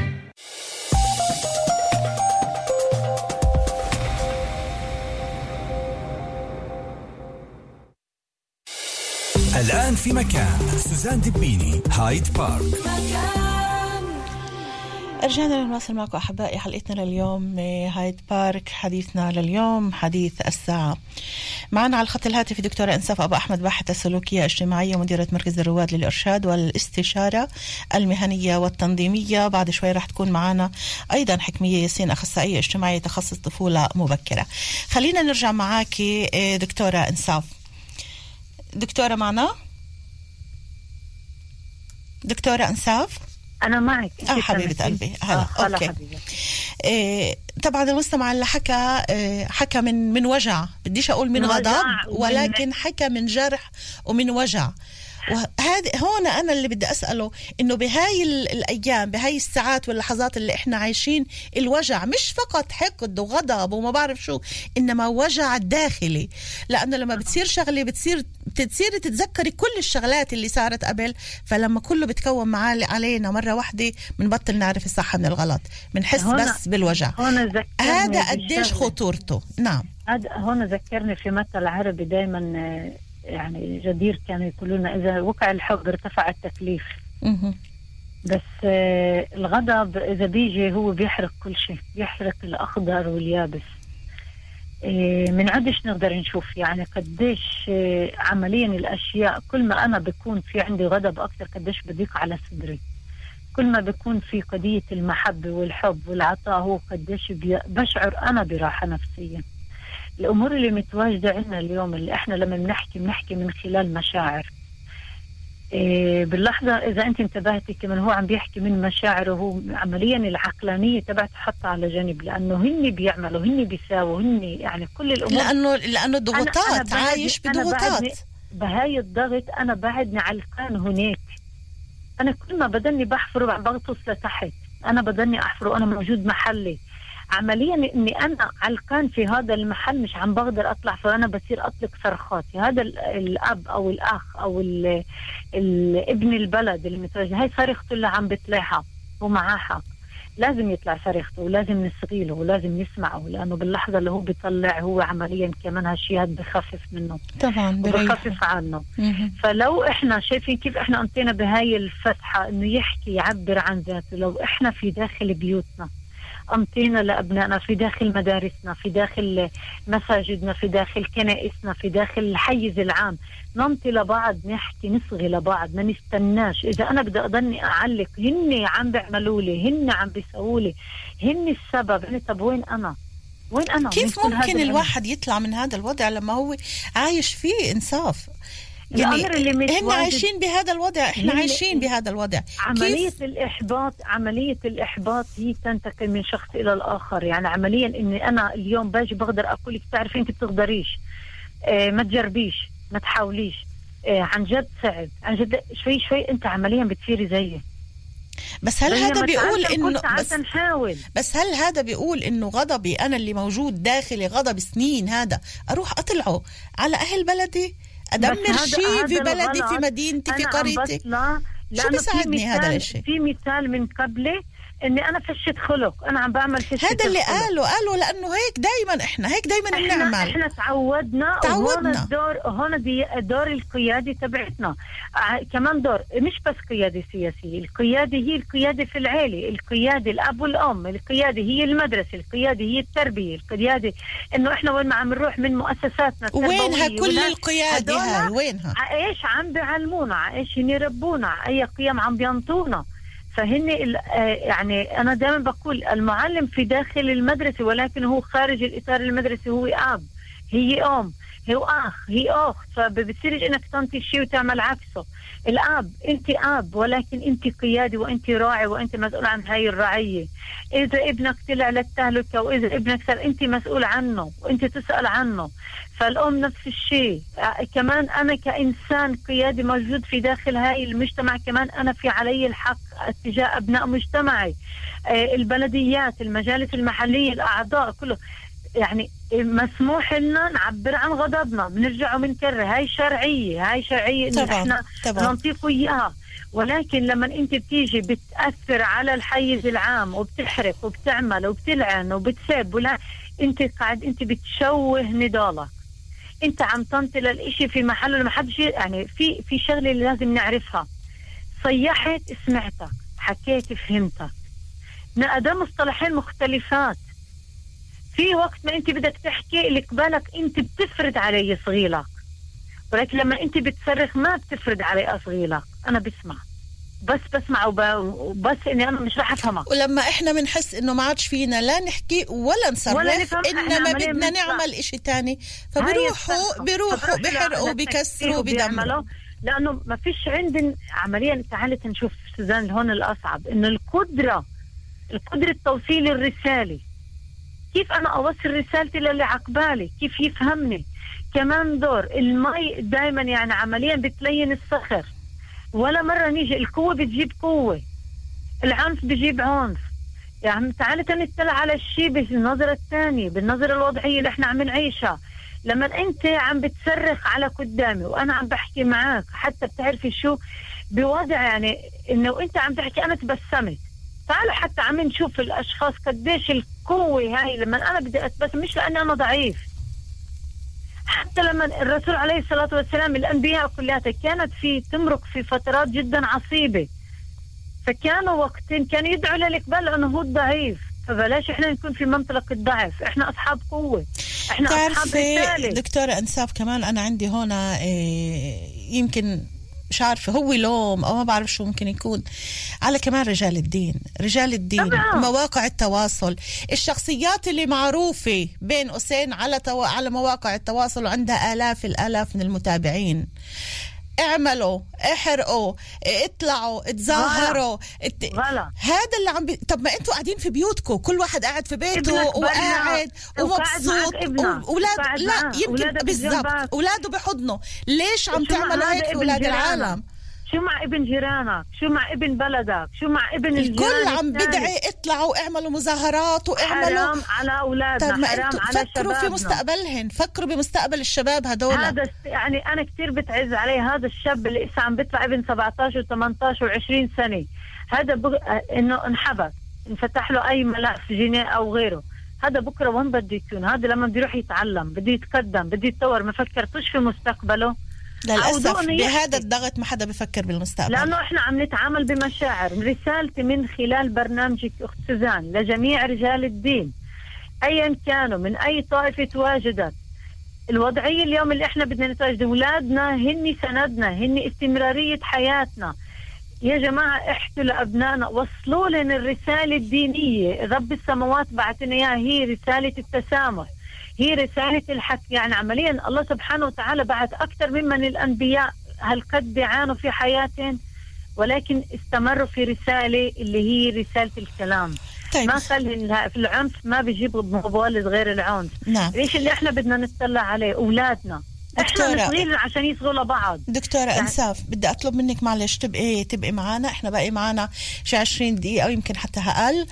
الآن في مكان، سوزان دبيني، هايد بارك. رجعنا لنواصل معكم أحبائي حلقتنا لليوم هايد بارك. حديثنا لليوم حديث الساعة. معنا على الخط الهاتفي دكتورة إنصاف أبو أحمد، باحثة سلوكية اجتماعية، مديرة مركز الرواد للإرشاد والاستشارة المهنية والتنظيمية. بعد شوي راح تكون معنا أيضا حكمية ياسين، أخصائية اجتماعية تخصص طفولة مبكرة. خلينا نرجع معاك دكتورة إنصاف. دكتورة معنا؟ دكتورة إنصاف؟ أنا معك. آه حبيبة قلبي. هلا. آه أوكي. إيه طبعا المستمع اللي حكى إيه حكى من من وجع، بديش أقول من غضب، ولكن حكى من جرح ومن وجع. وهذا هون أنا اللي بدي أسأله، إنه بهاي الأيام، بهاي الساعات واللحظات اللي إحنا عايشين، الوجع مش فقط حقد وغضب وما بعرف شو، إنما وجع داخلي. لأنه لما بتصير شغلة بتصير بتصير تتذكري كل الشغلات اللي صارت قبل، فلما كله بتكون معاه علينا مرة واحدة بنبطل نعرف الصح من الغلط، بنحس بس بالوجع. هذا قديش خطورته. نعم. هون ذكرني في مثل عربي دايما يعني جدير، كانوا يقولوا لنا إذا وقع الحب ارتفع التكليف. بس آه الغضب إذا بيجي هو بيحرق كل شيء، بيحرق الأخضر واليابس. آه من عدش نقدر نشوف يعني قديش آه عمليا الأشياء. كل ما أنا بكون في عندي غضب أكثر، قديش بضيق على صدري. كل ما بكون في قضية المحبة والحب والعطاء، هو قديش بشعر أنا براحة نفسية. الأمور اللي متواجدة عنا اليوم، اللي إحنا لما بنحكي بنحكي من خلال مشاعر. إيه باللحظة إذا أنت انتبهتي كمان هو عم بيحكي من مشاعره، هو عمليا العقلانية تبعت حطها على جانب، لأنه هني بيعملوا، هني بيساووا، هني يعني كل الأمور، لأنه لأنه ضغوطات، عايش بضغوطات. بهاي الضغط أنا بعدني علقان هناك. أنا كل ما بدني بحفره بغطس لتحت، أنا بدني أحفره، أنا موجود محلي. عمليا اني انا علقان في هذا المحل، مش عم بقدر اطلع، فانا بصير اطلق صرخاتي. هذا الاب او الاخ او ال ال ابن البلد اللي متواجد، هاي صريخته اللي عم بتلاحها، ومعاه حق، لازم يطلع صريخته، ولازم نستغيله، ولازم نسمعه، لانه باللحظه اللي هو بيطلع هو عمليا كمان هالشيء هذا بخفف منه طبعا، بخفف عنه. فلو احنا شايفين كيف احنا انطينا بهاي الفتحه انه يحكي، يعبر عن ذاته، لو احنا في داخل بيوتنا أمطينا لأبنائنا في داخل مدارسنا، في داخل مساجدنا، في داخل كنائسنا، في داخل الحيز العام. نمطي لبعض، نحكي، نصغي لبعض، ما نستناش. إذا أنا بدي أضلني أعلق هن عم بيعملوا لي، هن عم بيسووا لي، هن السبب، أنا طب وين أنا؟ وين أنا؟ كيف ممكن الواحد يطلع من هذا الوضع لما هو عايش فيه إنصاف؟ يعني هم عايشين بهذا الوضع، احنا عايشين بهذا الوضع. عملية كيف؟ الإحباط، عملية الإحباط هي تنتقل من شخص إلى الآخر. يعني عمليا إني أنا اليوم باجي بقدر أقولك تعرفين أنت بتقدريش، اه ما تجربيش، ما تحاوليش، اه عن جد صعب، عن جد شوي شوي أنت عمليا بتصيري زيه. بس هل هذا بيقول انه بس, بس هل هذا بيقول انه غضبي انا اللي موجود داخلي، غضب سنين هذا اروح اطلعه على اهل بلدي، ادمر شيء في بلدي، في مدينتي، في قريتي؟ شو بيساعدني هذا الشيء؟ في مثال من قبله اني انا فشت خلق، انا عم بعمل فشت. هذا اللي قالوا قالوا لانه هيك دائما احنا هيك دائما بنعمل، احنا تعودنا تعودنا دور هون، دي دور القيادي تبعتنا. كمان دور مش بس قيادي سياسي، القيادي هي القيادة في العائلة، القيادي الاب والام، القيادي هي المدرسة، القيادي هي التربية، القيادي انه احنا وين ما عم نروح من مؤسساتنا التربوية، وينها كل القيادة هاي؟ وينها ايش عم بيعلمونا، ايش يربونا، اي قيم عم بينطونا؟ فهن يعني أنا دائما بقول المعلم في داخل المدرسة، ولكن هو خارج الإطار المدرسي، هو أب، هي أم، هو أخ، هي أخت. فبتصير إنك تنتي شيء وتعمل عكسه. الأب أنت أب، ولكن أنت قيادي وأنت راعي وأنت مسؤول عن هاي الرعية. إذا ابنك طلع للتهلكة وإذا ابنك صار، أنت مسؤول عنه وأنت تسأل عنه. فالأم نفس الشيء. كمان أنا كإنسان قيادي موجود في داخل هاي المجتمع، كمان أنا في علي الحق تجاه أبناء مجتمعي، البلديات، المجالس المحلية، الأعضاء كله. يعني مسموح لنا نعبر عن غضبنا، بنرجع وبنكرر، هاي شرعية، هاي شرعية إن إحنا ننطيق إياها. ولكن لما أنت بتيجي بتأثر على الحيز العام وبتحرق وبتعمل وبتلعن وبتسب، ولا أنت قاعد، أنت بتشوه نضالك، أنت عم تنطل الإشي في محله. ما حدش يعني في في شغلة اللي لازم نعرفها، صيحت سمعتك، حكيت فهمتك، ده مصطلحين مختلفات. في وقت ما انت بدك تحكي اللي قبالك انت بتفرد علي صغيلك، ولكن لما انت بتصرخ ما بتفرد علي صغيلك، انا بسمع، بس بسمع وبس اني انا مش راح افهمك. ولما احنا بنحس انه ما عادش فينا لا نحكي ولا نصرخ، انما بدنا نعمل اشي تاني، فبروحوا بيروحوا بحرقوا بكسروا بدمروا، لانه ما فيش عندنا عمليا. تعالي نشوف سوزان هون الاصعب، انه القدره القدره التوصيل الرسالي، كيف أنا أوصل رسالتي للي عقبالي، كيف يفهمني. كمان دور المي دايما، يعني عمليا بتلين الصخر، ولا مرة نيجي القوة بتجيب قوة، العنف بجيب عنف. يعني تعالى نتطلع على الشيء بالنظرة الثانية، بالنظرة الوضعية اللي احنا عم نعيشها. لما انت عم بتصرخ على قدامي وأنا عم بحكي معاك، حتى بتعرفي شو بوضع، يعني انه انت عم تحكي أنا تبسمت. تعالوا حتى عم نشوف الأشخاص قديش القوة هاي لما أنا بدي أتبسم، مش لأني أنا ضعيف. حتى لما الرسول عليه الصلاة والسلام، الأنبياء كلها كانت في تمرق في فترات جدا عصيبة، فكانوا وقتين كان يدعو للإقبال لأنه هو الضعيف. فبلاش احنا نكون في منطلق الضعف، احنا أصحاب قوة، احنا أصحاب رسالة. دكتورة أنساب، كمان أنا عندي هنا ايه يمكن مش عارفة هو لوم أو ما بعرف شو ممكن يكون على كمان رجال الدين، رجال الدين طبعا. مواقع التواصل، الشخصيات اللي معروفة بين قوسين على توا... على مواقع التواصل وعندها آلاف الآلاف من المتابعين، اعملوا، احرقوا، اطلعوا، اتظاهروا، ات... هذا اللي عم بي... طب ما انتوا قاعدين في بيوتكم، كل واحد قاعد في بيته وقاعد ومبسوط، اولاد لا يمكن بالضبط اولاده بحضنه، ليش عم تعملوا هيك في اولاد العالم؟ شو مع ابن جيرانك، شو مع ابن بلدك، شو مع ابن الجيران؟ الكل عم بدعي اطلعوا واعملوا مظاهرات واعملوا. حرام على اولادنا، حرام على فكروا في مستقبلهم، فكروا بمستقبل الشباب هدول. هذا يعني انا كثير بتعز عليه هذا الشاب اللي لسه عم بيطلع ابن سبعتاشر وثمنتاشر وعشرين سنه، هذا بغ... انه انحبس، انفتح له اي ملف جنائي او غيره، هذا بكره وين بده يكون؟ هذا لما بده يروح يتعلم، بده يتقدم، بده يتطور، ما فكرتوش في مستقبله؟ للأسف بهذا الضغط ما حدا بفكر بالمستقبل، لأنه احنا عم نتعامل بمشاعر. رسالتي من خلال برنامجك أخت سوزان لجميع رجال الدين أيا كانوا من أي طائفة تواجدت، الوضعية اليوم اللي احنا بدنا نتواجد، أولادنا هني سندنا، هني استمرارية حياتنا. يا جماعة احتوا لأبنائنا، وصلوا لنا الرسالة الدينية، رب السماوات بعتنا إياها، هي رسالة التسامح، هي رسالة الحكم. يعني عمليا الله سبحانه وتعالى بعت أكثر ممن الأنبياء هالقد عانوا في حياتهم، ولكن استمروا في رسالة اللي هي رسالة الكلام. طيب. ما خلي في العنف، ما بيجيب مبولد غير العنف. نعم. ليش اللي احنا بدنا نتطلع عليه أولادنا؟ دكتورة. احنا صغيرين عشان يصغوا لبعض. دكتورة يعني... انساف بدي اطلب منك معلش تبقي تبقي معنا، احنا باقي معنا شي عشرين دقيقة ويمكن حتى اقل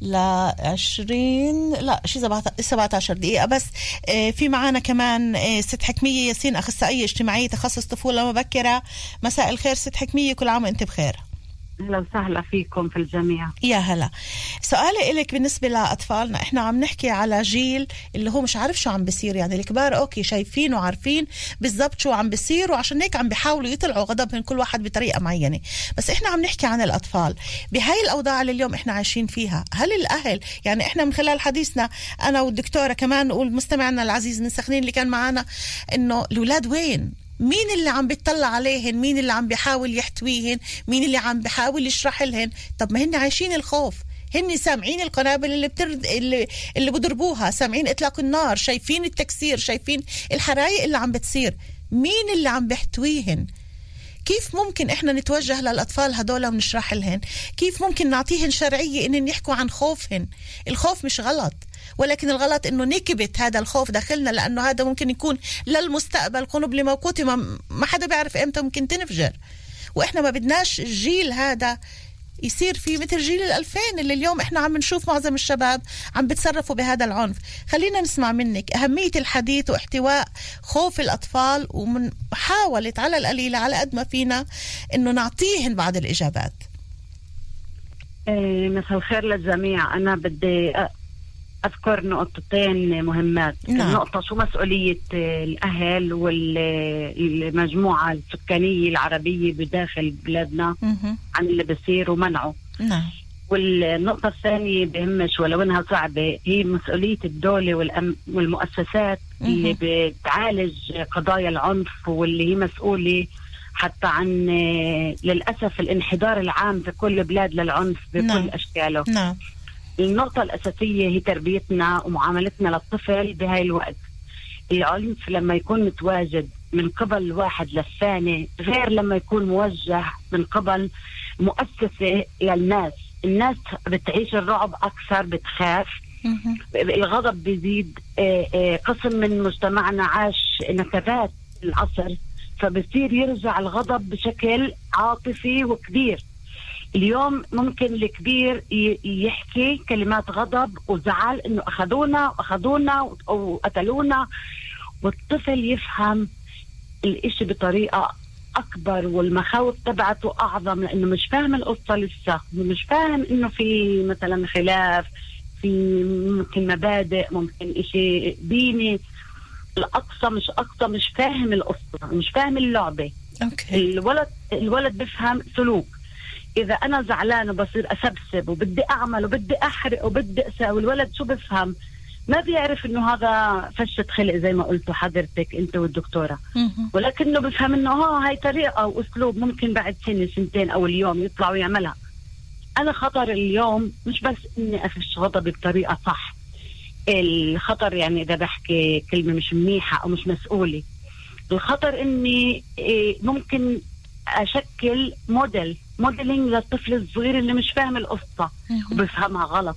ل عشرين، لا شي سبعة عشر دقيقة بس. اه في معنا كمان اه ست حكمية ياسين، اخصائية اجتماعية تخصص طفولة مبكرة. مساء الخير ست حكمية، كل عام وانت بخير. اهلا وسهلا فيكم في الجميع. يا هلا. سؤالي إلك بالنسبة لأطفالنا، احنا عم نحكي على جيل اللي هو مش عارف شو عم بيصير، يعني الكبار اوكي شايفين وعارفين بالضبط شو عم بيصير، وعشان هيك عم بيحاولوا يطلعوا غضبهم كل واحد بطريقة معينة، بس احنا عم نحكي عن الأطفال بهاي الأوضاع اللي اليوم احنا عايشين فيها. هل الأهل، يعني احنا من خلال حديثنا أنا والدكتورة كمان والمستمعنا العزيز من سخنين اللي كان معنا، إنه الأولاد وين؟ مين اللي عم بيطلع عليهن؟ مين اللي عم بيحاول يحتويهن؟ مين اللي عم بيحاول يشرح لهن؟ طب ما هن عايشين الخوف، هن سامعين القنابل اللي بترد اللي, اللي بضربوها، سامعين اطلاق النار، شايفين التكسير، شايفين الحرايق اللي عم بتصير، مين اللي عم بيحتويهن؟ كيف ممكن احنا نتوجه للاطفال هدول ونشرح لهن؟ كيف ممكن نعطيهن شرعيه انهم يحكوا عن خوفهن؟ الخوف مش غلط، ولكن الغلط انه نكبت هذا الخوف داخلنا، لانه هذا ممكن يكون للمستقبل قنبله اللي موقوته، ما حدا بيعرف امتى ممكن تنفجر. واحنا ما بدناش الجيل هذا يصير فيه مثل جيل الألفين اللي اليوم احنا عم نشوف معظم الشباب عم بتصرفوا بهذا العنف. خلينا نسمع منك أهمية الحديث واحتواء خوف الأطفال، ومن حاولت على القليلة على قد ما فينا انه نعطيهن بعض الإجابات. مساء الخير للجميع. انا بدي أذكر نقطتين مهمات. نعم. النقطة شو مسؤولية الأهل والمجموعة السكانية العربية بداخل بلادنا مه. عن اللي بصير ومنعه. نعم. والنقطة الثانية بهمش ولو إنها صعبة، هي مسؤولية الدولة والأم والمؤسسات مه. اللي بتعالج قضايا العنف، واللي هي مسؤولة حتى عن للأسف الانحدار العام في كل بلاد للعنف بكل نعم. أشكاله. نعم. النقطة الأساسية هي تربيتنا ومعاملتنا للطفل بهاي الوقت. العنف لما يكون متواجد من قبل واحد للثاني غير لما يكون موجه من قبل مؤسسة للناس. الناس بتعيش الرعب أكثر، بتخاف، الغضب بيزيد، قسم من مجتمعنا عاش نكبات العصر، فبصير يرجع الغضب بشكل عاطفي وكبير. اليوم ممكن الكبير يحكي كلمات غضب وزعل انه اخذونا واخذونا وقتلونا، والطفل يفهم الاشي بطريقة اكبر، والمخاوف تبعته اعظم، لانه مش فاهم القصة لسه، مش فاهم انه في مثلا خلاف، في ممكن مبادئ، ممكن اشي ديني، الاقصى مش اقصى، مش فاهم القصة، مش فاهم اللعبة. okay. الولد الولد بفهم سلوك. إذا أنا زعلان وبصير أسبسب وبدي أعمل وبدي أحرق وبدي أساوي، الولد شو بفهم؟ ما بيعرف إنه هذا فشة خلق زي ما قلتوا حضرتك أنت والدكتورة، ولكنه بفهم إنه ها هاي طريقة وأسلوب ممكن بعد سنة سنتين أو اليوم يطلعوا يعملها. أنا خطر اليوم مش بس إني أفش غضبي بطريقة صح، الخطر يعني إذا بحكي كلمة مش منيحة أو مش مسؤولة، الخطر إني ممكن أشكل موديل موديلينج للطفل الصغير اللي مش فاهم القصة وبفهمها غلط.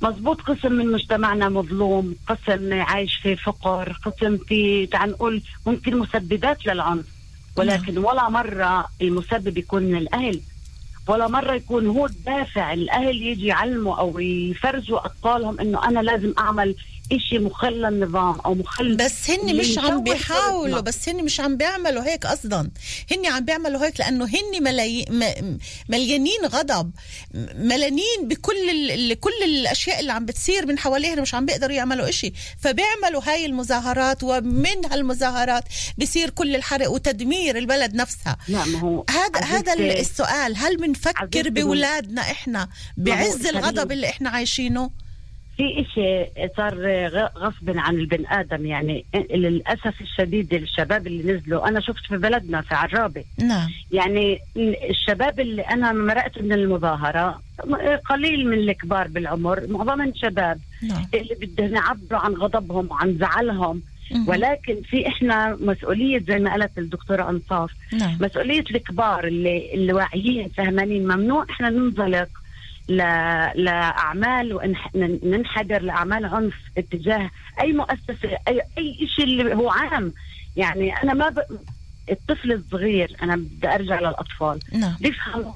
مزبوط قسم من مجتمعنا مظلوم، قسم عايش في فقر، قسم في تعال نقول ممكن مسببات للعنف، ولكن ولا مرة المسبب يكون من الأهل، ولا مرة يكون هو الدافع. الأهل يجي يعلموا أو يفرجوا أطفالهم إنه أنا لازم أعمل إشي مخل للنظام أو مخل. بس هن مش عم بيحاولوا، بس هن مش عم بيعملوا هيك أصلا، هن عم بيعملوا هيك لأنه هن ملي... م... مليانين غضب، مليانين بكل ال... كل الأشياء اللي عم بتصير من حواليهم، مش عم بيقدروا يعملوا إشي، فبيعملوا هاي المظاهرات، ومن هالمظاهرات بصير كل الحرق وتدمير البلد نفسها. نعم هو هذا هذا السؤال، هل منفكر بولادنا إحنا بعز الغضب اللي إحنا عايشينه؟ في إشي صار غصب عن البني آدم، يعني للأسف الشديد الشباب اللي نزلوا، أنا شفت في بلدنا في عرابة، نعم يعني الشباب اللي أنا مرقت من المظاهرة قليل من الكبار بالعمر، معظمهم شباب، نعم اللي بدهم يعبروا عن غضبهم وعن زعلهم، ولكن في إحنا مسؤولية زي ما قالت الدكتورة أنصاف، نعم مسؤولية الكبار اللي, اللي واعيين فهمانين، ممنوع إحنا ننزلق لأعمال وننحدر لأعمال عنف اتجاه أي مؤسسة، أي أي شيء اللي هو عام. يعني أنا ما ب... الطفل الصغير، أنا بدي أرجع للأطفال بيفهموا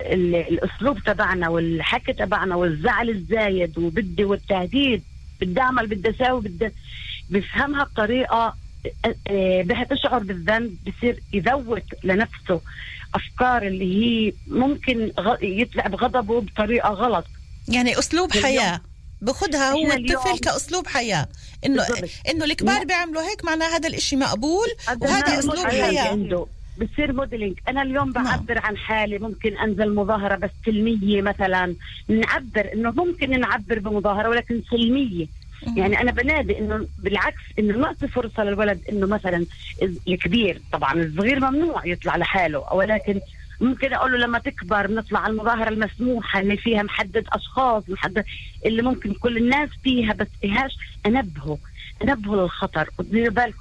الأسلوب تبعنا والحكي تبعنا والزعل الزايد وبدي والتهديد، بدي أعمل بدي أساوي بدي، بيفهمها بطريقة بها تشعر بالذنب، بصير يذوق لنفسه أفكار اللي هي ممكن يطلع بغضبه بطريقة غلط. يعني أسلوب حياة بخدها هو الطفل كأسلوب حياة، إنه إنه الكبار بيعملوا هيك معناه هذا الإشي مقبول وهذا أسلوب حياة. بتصير موديلينج، أنا اليوم بعبر عن حالي، ممكن أنزل مظاهرة بس سلمية مثلا، نعبر إنه ممكن نعبر بمظاهرة ولكن سلمية. يعني أنا بنادي إنه بالعكس إنه نعطي فرصة للولد، إنه مثلا الكبير، طبعا الصغير ممنوع يطلع لحاله، ولكن ممكن أقول له لما تكبر بنطلع على المظاهرة المسموحة اللي فيها محدد أشخاص، محدد اللي ممكن كل الناس فيها، بس إيهاش أنبهه أنبهه للخطر. وديروا بالكم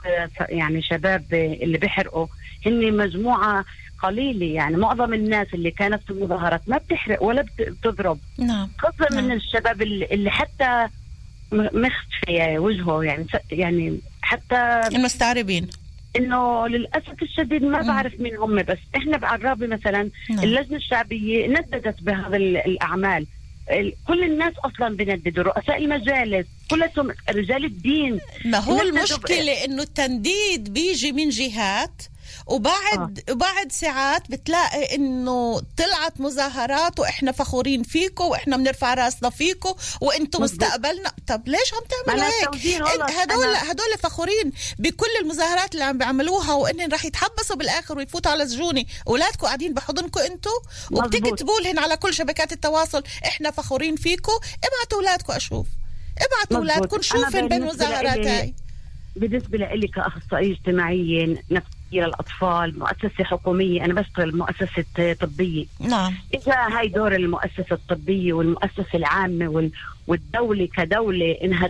يعني شباب اللي بيحرقوا هن مجموعة قليلة، يعني معظم الناس اللي كانت في المظاهرات ما بتحرق ولا بتضرب، نعم خاصة من الشباب اللي حتى مخفي وجهه، يعني يعني حتى المستعربين، انه للاسف الشديد ما بعرف مين هم، بس احنا بعرابي مثلا اللجنه الشعبيه نددت بهذا الاعمال، كل الناس اصلا بنددوا، رؤساء المجالس كلهم، رجال الدين. ما هو المشكله انه التنديد بيجي من جهات، وبعد آه. بعد ساعات بتلاقي انه طلعت مظاهرات واحنا فخورين فيكم واحنا بنرفع راسنا فيكم وانتم مستقبلنا. طب ليش عم تعملوا هيك؟ هدول هدول فخورين بكل المظاهرات اللي عم بيعملوها، وانهم رح يتحبسوا بالاخر ويفوتوا على سجوني، اولادكم قاعدين بحضنكم انتم وبتكتبوا لهم على كل شبكات التواصل احنا فخورين فيكم. ابعتوا اولادكم اشوف، ابعتوا اولادكم شوفهم بين المظاهرات هاي. بالنسبه لي كاخصائيه اجتماعيه نفسيه للأطفال، مؤسسة حكومية، أنا بشتغل مؤسسة طبية، نعم إذا هاي دور المؤسسة الطبية والمؤسسة العامة والدولة كدولة إنها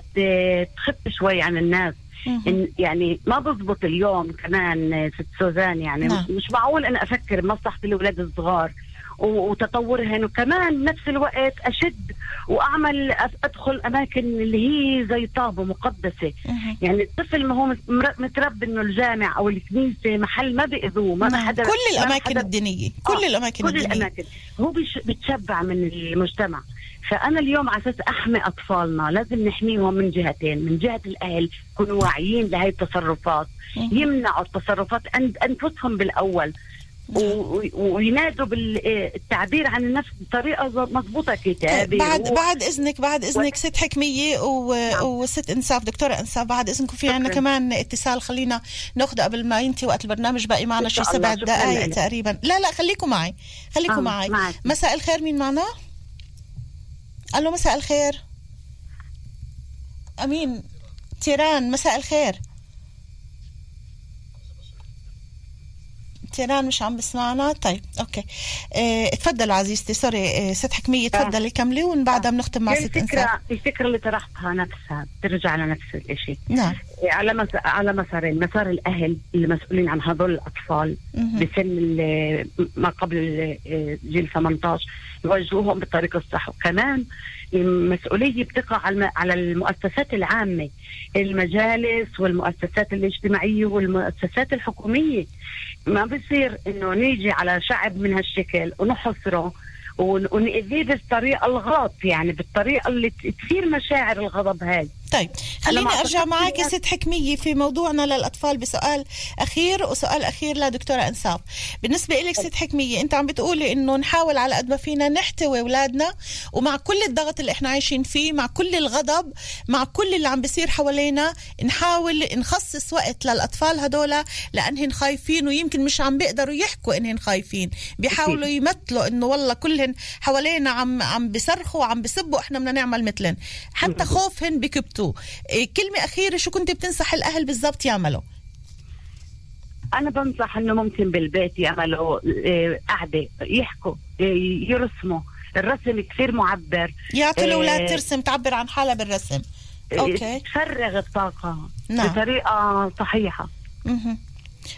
تخف شوي عن الناس. إن يعني ما بزبط اليوم كمان ست سوزان، يعني نعم. مش معقول أنا أفكر بمصلحة الأولاد الصغار وتطورهن، وكمان نفس الوقت أشد وأعمل أدخل أماكن اللي هي زي طابة مقدسة. يعني الطفل ما هو متربي إنه الجامع أو الكنيسة محل ما بيأذوه، ما حدا، كل الأماكن الدينية، كل الأماكن كل الدينية. الأماكن هو بيتشبع من المجتمع. فأنا اليوم على أساس أحمي أطفالنا لازم نحميهم من جهتين، من جهة الأهل يكونوا واعيين لهي التصرفات، يمنعوا التصرفات عند أنفسهم بالأول، وينادوا بالتعبير عن النفس بطريقه مضبوطه كتابه. بعد و... بعد اذنك بعد اذنك ست حكميه و... نعم. وست انصاف، دكتوره انصاف، بعد اذنكم في عندنا كمان اتصال خلينا ناخده قبل ما ينتهي وقت البرنامج، باقي معنا شي سبع دقائق تقريبا. لا لا خليكم معي، خليكم آه. معي. معك. مساء الخير، مين معنا؟ الو مساء الخير. امين تيران، مساء الخير. تيران مش عم بسمعنا؟ طيب اوكي اه، تفضلوا عزيزتي. سوري اه، ست حكمية تفضلي كملي ومن بعدها بنختم مع ست انسان. الفكرة اللي طرحتها نفسها بترجع لنفس الشيء، نعم على مس... على مسارين، مسار الاهل اللي مسؤولين عن هذول الاطفال مه. بسن ما قبل جيل ثمانية عشر يوجهوهم بالطريق الصح، وكمان المسؤولية بتقع على المؤسسات العامة، المجالس والمؤسسات الاجتماعية والمؤسسات الحكومية. ما بصير إنه نيجي على شعب من هالشكل ونحصره ونأذيه بالطريقة الغلط، يعني بالطريقة اللي تثير مشاعر الغضب هاي. طيب خليني ارجع معك ست حكمية في موضوعنا للاطفال بسؤال اخير وسؤال اخير لدكتورة انصاف. بالنسبة لك ست حكمية، انت عم بتقولي انه نحاول على قد ما فينا نحتوي اولادنا، ومع كل الضغط اللي احنا عايشين فيه، مع كل الغضب، مع كل اللي عم بيصير حوالينا، نحاول نخصص وقت للاطفال هدول لانهم خايفين، ويمكن مش عم بيقدروا يحكوا انهم خايفين، بيحاولوا يمثلوا انه والله كلهم حوالينا عم عم بيصرخوا وعم بيسبوا، احنا بدنا نعمل مثلهم، حتى خوفهم بكبتوا. كلمة أخيرة، شو كنت بتنصح الأهل بالضبط يعملوا؟ أنا بنصح أنه ممكن بالبيت يعملوا قعدة، يحكوا، يرسموا، الرسم كثير معبر، يعطوا الأولاد ترسم، تعبر عن حالها بالرسم، أوكي، تفرغ الطاقة، نعم، بطريقة صحيحة، مه.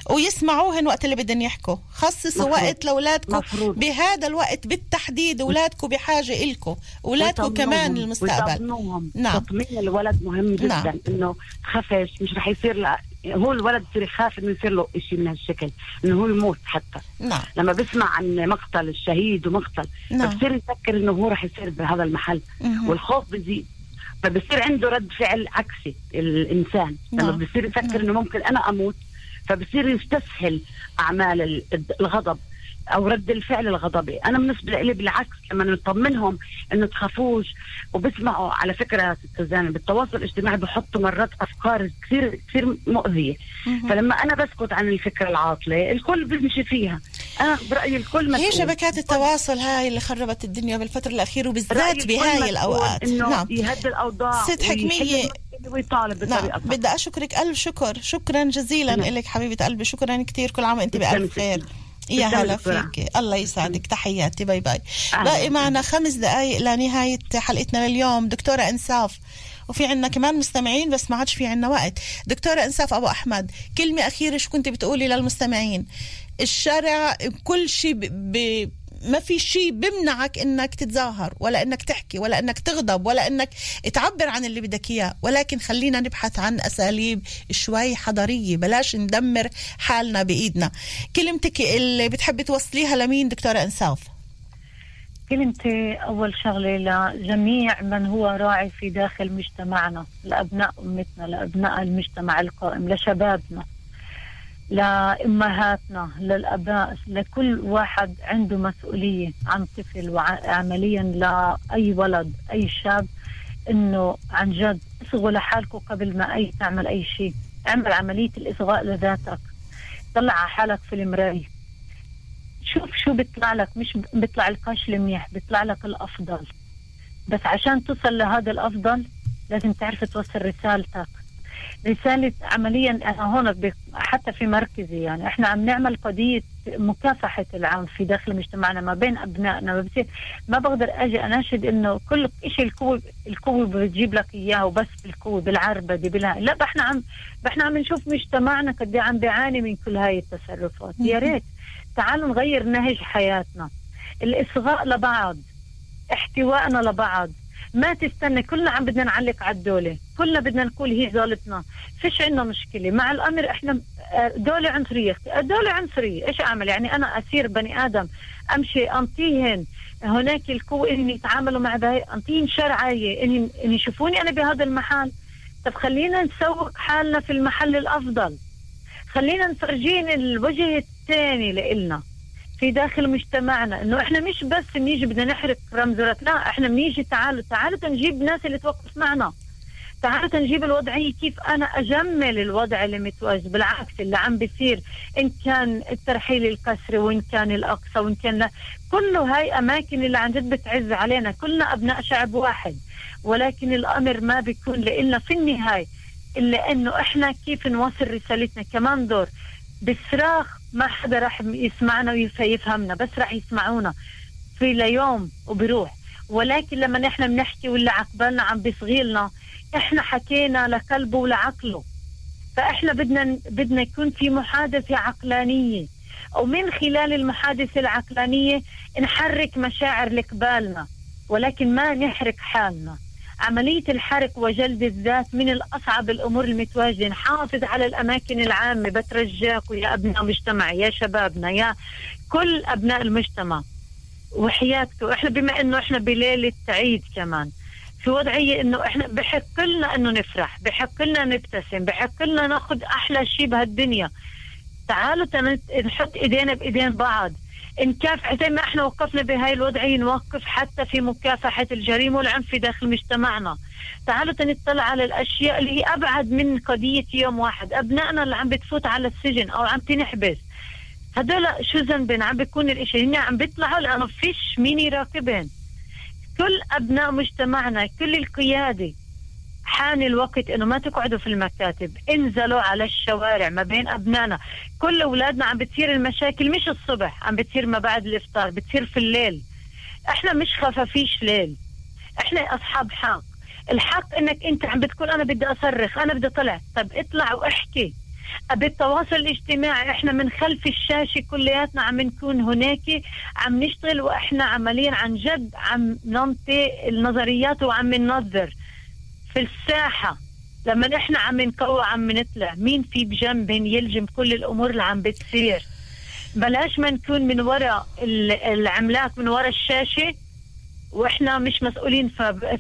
ويسمعوهن وقت اللي بدهم يحكوا. خصصوا وقت لاولادكم بهذا الوقت بالتحديد، اولادكم بحاجه إلكم، اولادكم كمان المستقبل، ويطمنوهم. نعم، تطمين الولد مهم جدا، نعم. انه تخافش، مش رح يصير له، هو الولد بصير يخاف انه يصير له شيء من هالشكل، انه هو يموت حتى، نعم، لما بسمع عن مقتل الشهيد ومقتل، نعم، بصير يفكر انه هو رح يصير بهذا المحل، مه. والخوف بزيد، فبصير عنده رد فعل عكسي الانسان، نعم. لما بصير يفكر نعم. انه ممكن انا اموت، فبصير يستسهل أعمال الغضب أو رد الفعل الغضبي. أنا بالنسبة لي بالعكس، لما نطمنهم إنه تخافوش، وبسمعوا على فكرة سوزان بالتواصل الاجتماعي بحطوا مرات أفكار كثير كثير مؤذية، فلما أنا بسكت عن الفكرة العاطلة الكل بيمشي فيها. أنا برأيي الكل مسؤول. هي شبكات التواصل هاي اللي خربت الدنيا بالفترة الأخيرة، وبالذات بهاي الأوقات. نعم. يهدي الأوضاع. ست حكمية. نعم، بدي أشكرك ألف شكر، شكرا جزيلا نعم. إلك حبيبة قلبي، شكرا كثير، كل عام وأنت بألف خير. يا هلا فيك، الله يسعدك، تحياتي، باي باي. باقي معنا خمس دقايق لنهاية حلقتنا لليوم دكتورة إنصاف، وفي عنا كمان مستمعين بس ما عادش في عنا وقت. دكتورة إنصاف أبو أحمد، كلمة أخيرة شو كنت بتقولي للمستمعين؟ الشارع كل شيء ب... ب... ما في شيء بمنعك انك تتظاهر، ولا انك تحكي، ولا انك تغضب، ولا انك تعبر عن اللي بدك اياه، ولكن خلينا نبحث عن اساليب شوي حضاريه، بلاش ندمر حالنا بايدنا. كلمتك اللي بتحبي توصليها لمين دكتوره انصاف؟ كلمتي اول شغله لجميع من هو راعي في داخل مجتمعنا، لابناء امتنا، لابناء المجتمع القائم، لشبابنا، لأمهاتنا، للأباء، لكل واحد عنده مسؤولية عن طفل، وعمليا لأي ولد، أي شاب، إنه عن جد اصغوا لحالكم قبل ما أي تعمل أي شيء. اعمل عملية الإصغاء لذاتك، طلع على حالك في المراية، شوف شو بيطلع لك، مش بيطلع القش المنيح، بيطلع لك الأفضل، بس عشان توصل لهذا الأفضل لازم تعرف توصل رسالتك، رسالة. عمليا أنا هون حتى في مركزي يعني إحنا عم نعمل قضية مكافحة العنف في داخل مجتمعنا ما بين أبنائنا، ما بصير، ما بقدر أجي أناشد إنه كل إشي القوة القوة بتجيب لك إياه، وبس بالقوة بالعربدة بلا، لا، إحنا عم إحنا عم نشوف مجتمعنا قد عم بيعاني من كل هاي التصرفات. يا ريت تعالوا نغير نهج حياتنا، الإصغاء لبعض، احتوائنا لبعض، ما تستنى كلنا عم بدنا نعلق على الدولة، كلنا بدنا نقول هي دولتنا، فيش عندنا مشكلة مع الأمر، إحنا دولة عنصرية، الدولة عنصرية، إيش أعمل يعني؟ أنا أسير بني آدم أمشي أنطيهن هناك القوة إن يتعاملوا مع بهاي، أنطيهن شرعية إن إن يشوفوني أنا بهذا المحل. طب خلينا نسوق حالنا في المحل الأفضل، خلينا نفرجين الوجه الثاني لإلنا في داخل مجتمعنا، انه احنا مش بس بنيجي بدنا نحرق رمزورات، لا، احنا بنيجي تعالوا تعالوا تنجيب الناس اللي توقف معنا، تعالوا تنجيب الوضعيه، كيف انا اجمل الوضع اللي متواجد، بالعكس اللي عم بيصير، ان كان الترحيل القسري، وان كان الاقصى، وان كان كله هاي اماكن اللي عن جد بتعز علينا، كلنا ابناء شعب واحد، ولكن الامر ما بيكون لنا في النهايه الا انه احنا كيف نوصل رسالتنا. كمان دور بالصراخ ما حدا راح يسمعنا ويفهمنا، بس راح يسمعونا في ليوم وبروح، ولكن لما نحن بنحكي واللي عقبالنا عم بيصغيلنا، احنا حكينا لقلبه ولعقله، فاحنا بدنا بدنا يكون في محادثه عقلانيه، ومن خلال المحادثه العقلانيه نحرك مشاعر لقبالنا، ولكن ما نحرق حالنا. عملية الحرق وجلد الذات من الأصعب الأمور المتواجدة. نحافظ على الأماكن العامة، بترجاكم يا أبناء مجتمع، يا شبابنا، يا كل أبناء المجتمع وحياتكم، إحنا بما إنه إحنا بليلة عيد كمان، في وضعيه انه احنا بحق لنا انه نفرح، بحق لنا نبتسم، بحق لنا ناخذ احلى شيء بهالدنيا. تعالوا نحط ايدينا بايدين بعض، نكافح زي ما احنا وقفنا بهاي الوضعيه، نوقف حتى في مكافحه الجريمه والعنف داخل مجتمعنا. تعالوا نطلع على الاشياء اللي هي ابعد من قضيه يوم واحد، ابنائنا اللي عم بتفوت على السجن او عم تنحبس، هذولا شو ذنبهم؟ عم بيكون الاشي هن عم بيطلعوا لانه فيش مين يراقبهم. كل ابناء مجتمعنا، كل القياده، حان الوقت انه ما تقعدوا في المكاتب، انزلوا على الشوارع ما بين ابنائنا. كل اولادنا عم بتصير المشاكل مش الصبح، عم بتصير ما بعد الافطار، بتصير في الليل. احنا مش خفافيش ليل، احنا اصحاب حق. الحق انك انت عم بتقول انا بدي اصرخ، انا بدي طلع، طب اطلع واحكي. بالتواصل الاجتماعي احنا من خلف الشاشه كلياتنا عم نكون هناك، عم نشتغل واحنا عمليا عن جد عم ننطي النظريات وعم ننظر في الساحه. لما احنا عم نقوى عم نطلع، مين في بجنب يلجم كل الامور اللي عم بتصير؟ بلاش ما نكون من وراء العملاق، من وراء الشاشه، واحنا مش مسؤولين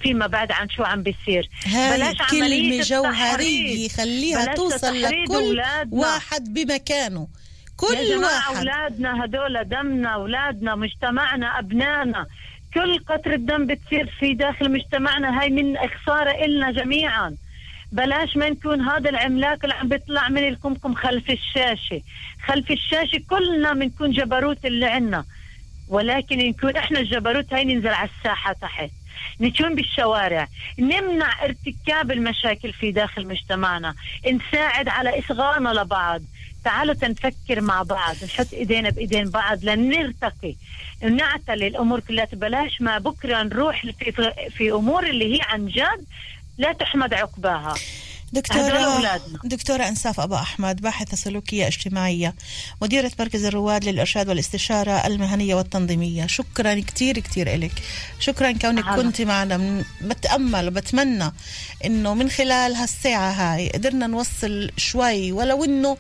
فيما بعد عن شو عم بيصير. بلاش كلمة جوهرية، خليها توصل لكل واحد بمكانه. كل يا جماعة واحد، اولادنا هدول دمنا، اولادنا مجتمعنا، ابنائنا. كل قطرة دم بتصير في داخل مجتمعنا هاي من خسارة إلنا جميعا. بلاش ما نكون هذا العملاق اللي عم بيطلع من الكمكم خلف الشاشة. خلف الشاشة كلنا بنكون جبروت اللي عنا، ولكن نكون احنا الجبروت هاي، ننزل على الساحه تحت، نكون بالشوارع، نمنع ارتكاب المشاكل في داخل مجتمعنا، نساعد على اصغارنا لبعض. تعالوا نفكر مع بعض، نحط ايدينا بايدين بعض لنرتقي، نعتلي الامور كلها. بلاش ما بكره نروح في في امور اللي هي عن جد لا تحمد عقباها. دكتورة دكتورة إنصاف أبو أحمد، باحثة سلوكية اجتماعية، مديرة مركز الرواد للإرشاد والاستشارة المهنية والتنظيمية، شكرا كتير كتير إلك، شكرا كونك عم. كنت معنا. بتأمل وبتمنى إنه من خلال هالساعة هاي قدرنا نوصل شوي، ولو إنه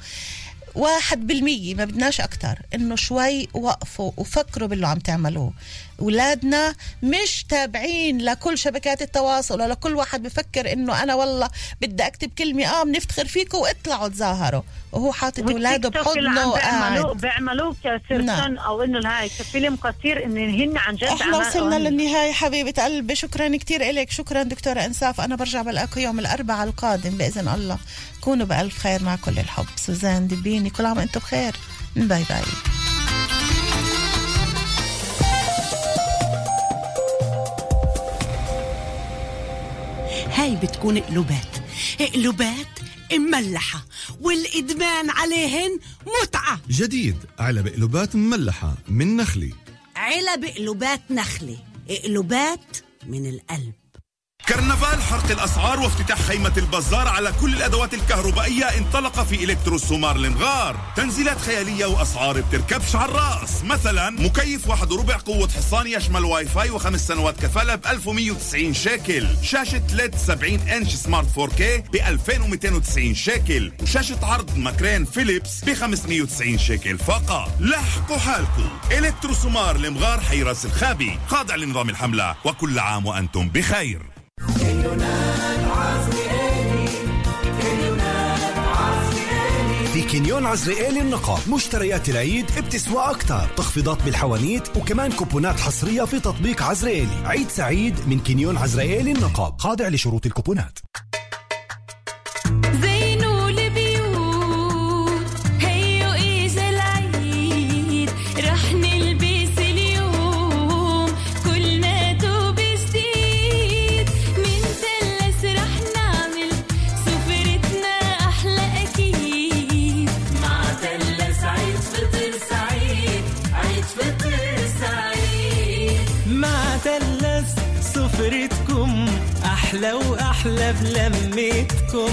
واحد بالمية، ما بدناش أكتر، إنه شوي وقفوا وفكروا باللي عم تعملوه. أولادنا مش تابعين لكل شبكات التواصل، ولا كل واحد بفكر إنه أنا والله بدي أكتب كلمة آه بنفتخر فيكم واطلعوا تظاهروا، وهو حاطط أولاده بحضنه وقاعد بيعملوه كسرطان أو إنه هاي كفيلم قصير. إن هن عن جد إحنا وصلنا للنهاية حبيبة قلبي، شكرا كتير إليك، شكرا دكتورة إنصاف. أنا برجع بلاقي يوم الأربعاء القادم بإذن الله. كونوا بألف خير، مع كل الحب. سوزان دبيني، كل عام أنتم بخير، باي باي. هاي بتكون قلوبات، قلوبات مملحة، والإدمان عليهن متعة. جديد علب قلوبات مملحة من نخلي، علب قلوبات نخلي، قلوبات من القلب. كرنفال حرق الأسعار وافتتاح خيمة البازار على كل الأدوات الكهربائية انطلق في إلكترو سومار لنغار. تنزيلات خيالية وأسعار بتركبش على الرأس، مثلا مكيف واحد وربع قوة حصان يشمل واي فاي وخمس سنوات كفالة ب ألف ومية وتسعين شيكل، شاشة ليد سبعين إنش سمارت فور كي ب ألفين ومئتين وتسعين شيكل، وشاشة عرض ماكرين فيليبس ب خمسمية وتسعين شيكل فقط. لحقوا حالكم، إلكترو سومار لنغار، حي راس الخابي، خاضع لنظام الحملة. وكل عام وأنتم بخير. كينيونات عزرائيلي، كينيونات عزرائيلي. في كينيون عزرائيلي النقا مشتريات العيد بتسوى أكتر، تخفيضات بالحوانيت وكمان كوبونات حصرية في تطبيق عزرائيلي. عيد سعيد من كينيون عزرائيلي النقا، خاضع لشروط الكوبونات. لو أحلى بلمتكم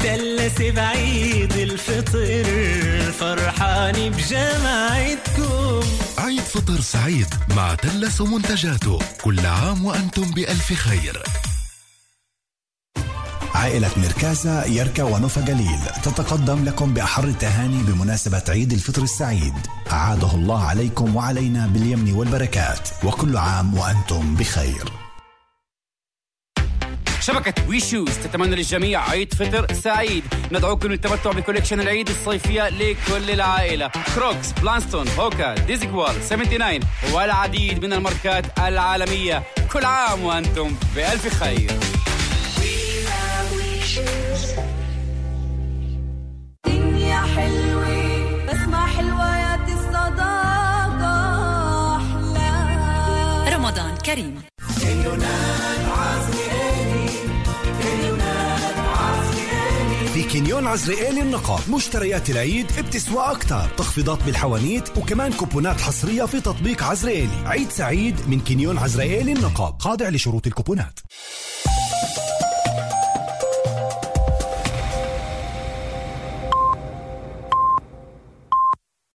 تلس بعيد الفطر، فرحاني بجماعتكم. عيد فطر سعيد مع تلس ومنتجاته، كل عام وأنتم بألف خير. عائلة مركازة يركا ونوفا جليل تتقدم لكم بأحر التهاني بمناسبة عيد الفطر السعيد، أعاده الله عليكم وعلينا باليمن والبركات، وكل عام وأنتم بخير. شبكة وي شوز تتمنى للجميع عيد فطر سعيد. ندعوكم للتمتع بكوليكشن العيد الصيفية لكل العائلة. كروكس، بلانستون، هوكا، ديزكوال، تسعة وسبعين والعديد من الماركات العالمية. كل عام وأنتم بألف خير. دنيا حلوة بسمع حلويات الصداقة أحلى. رمضان كريم. في كنيون عزرائيلي النقاط مشتريات العيد بتسوى أكتر، تخفيضات بالحوانيت وكمان كوبونات حصرية في تطبيق عزرائيلي. عيد سعيد من كنيون عزرائيلي النقاط، خاضع لشروط الكوبونات.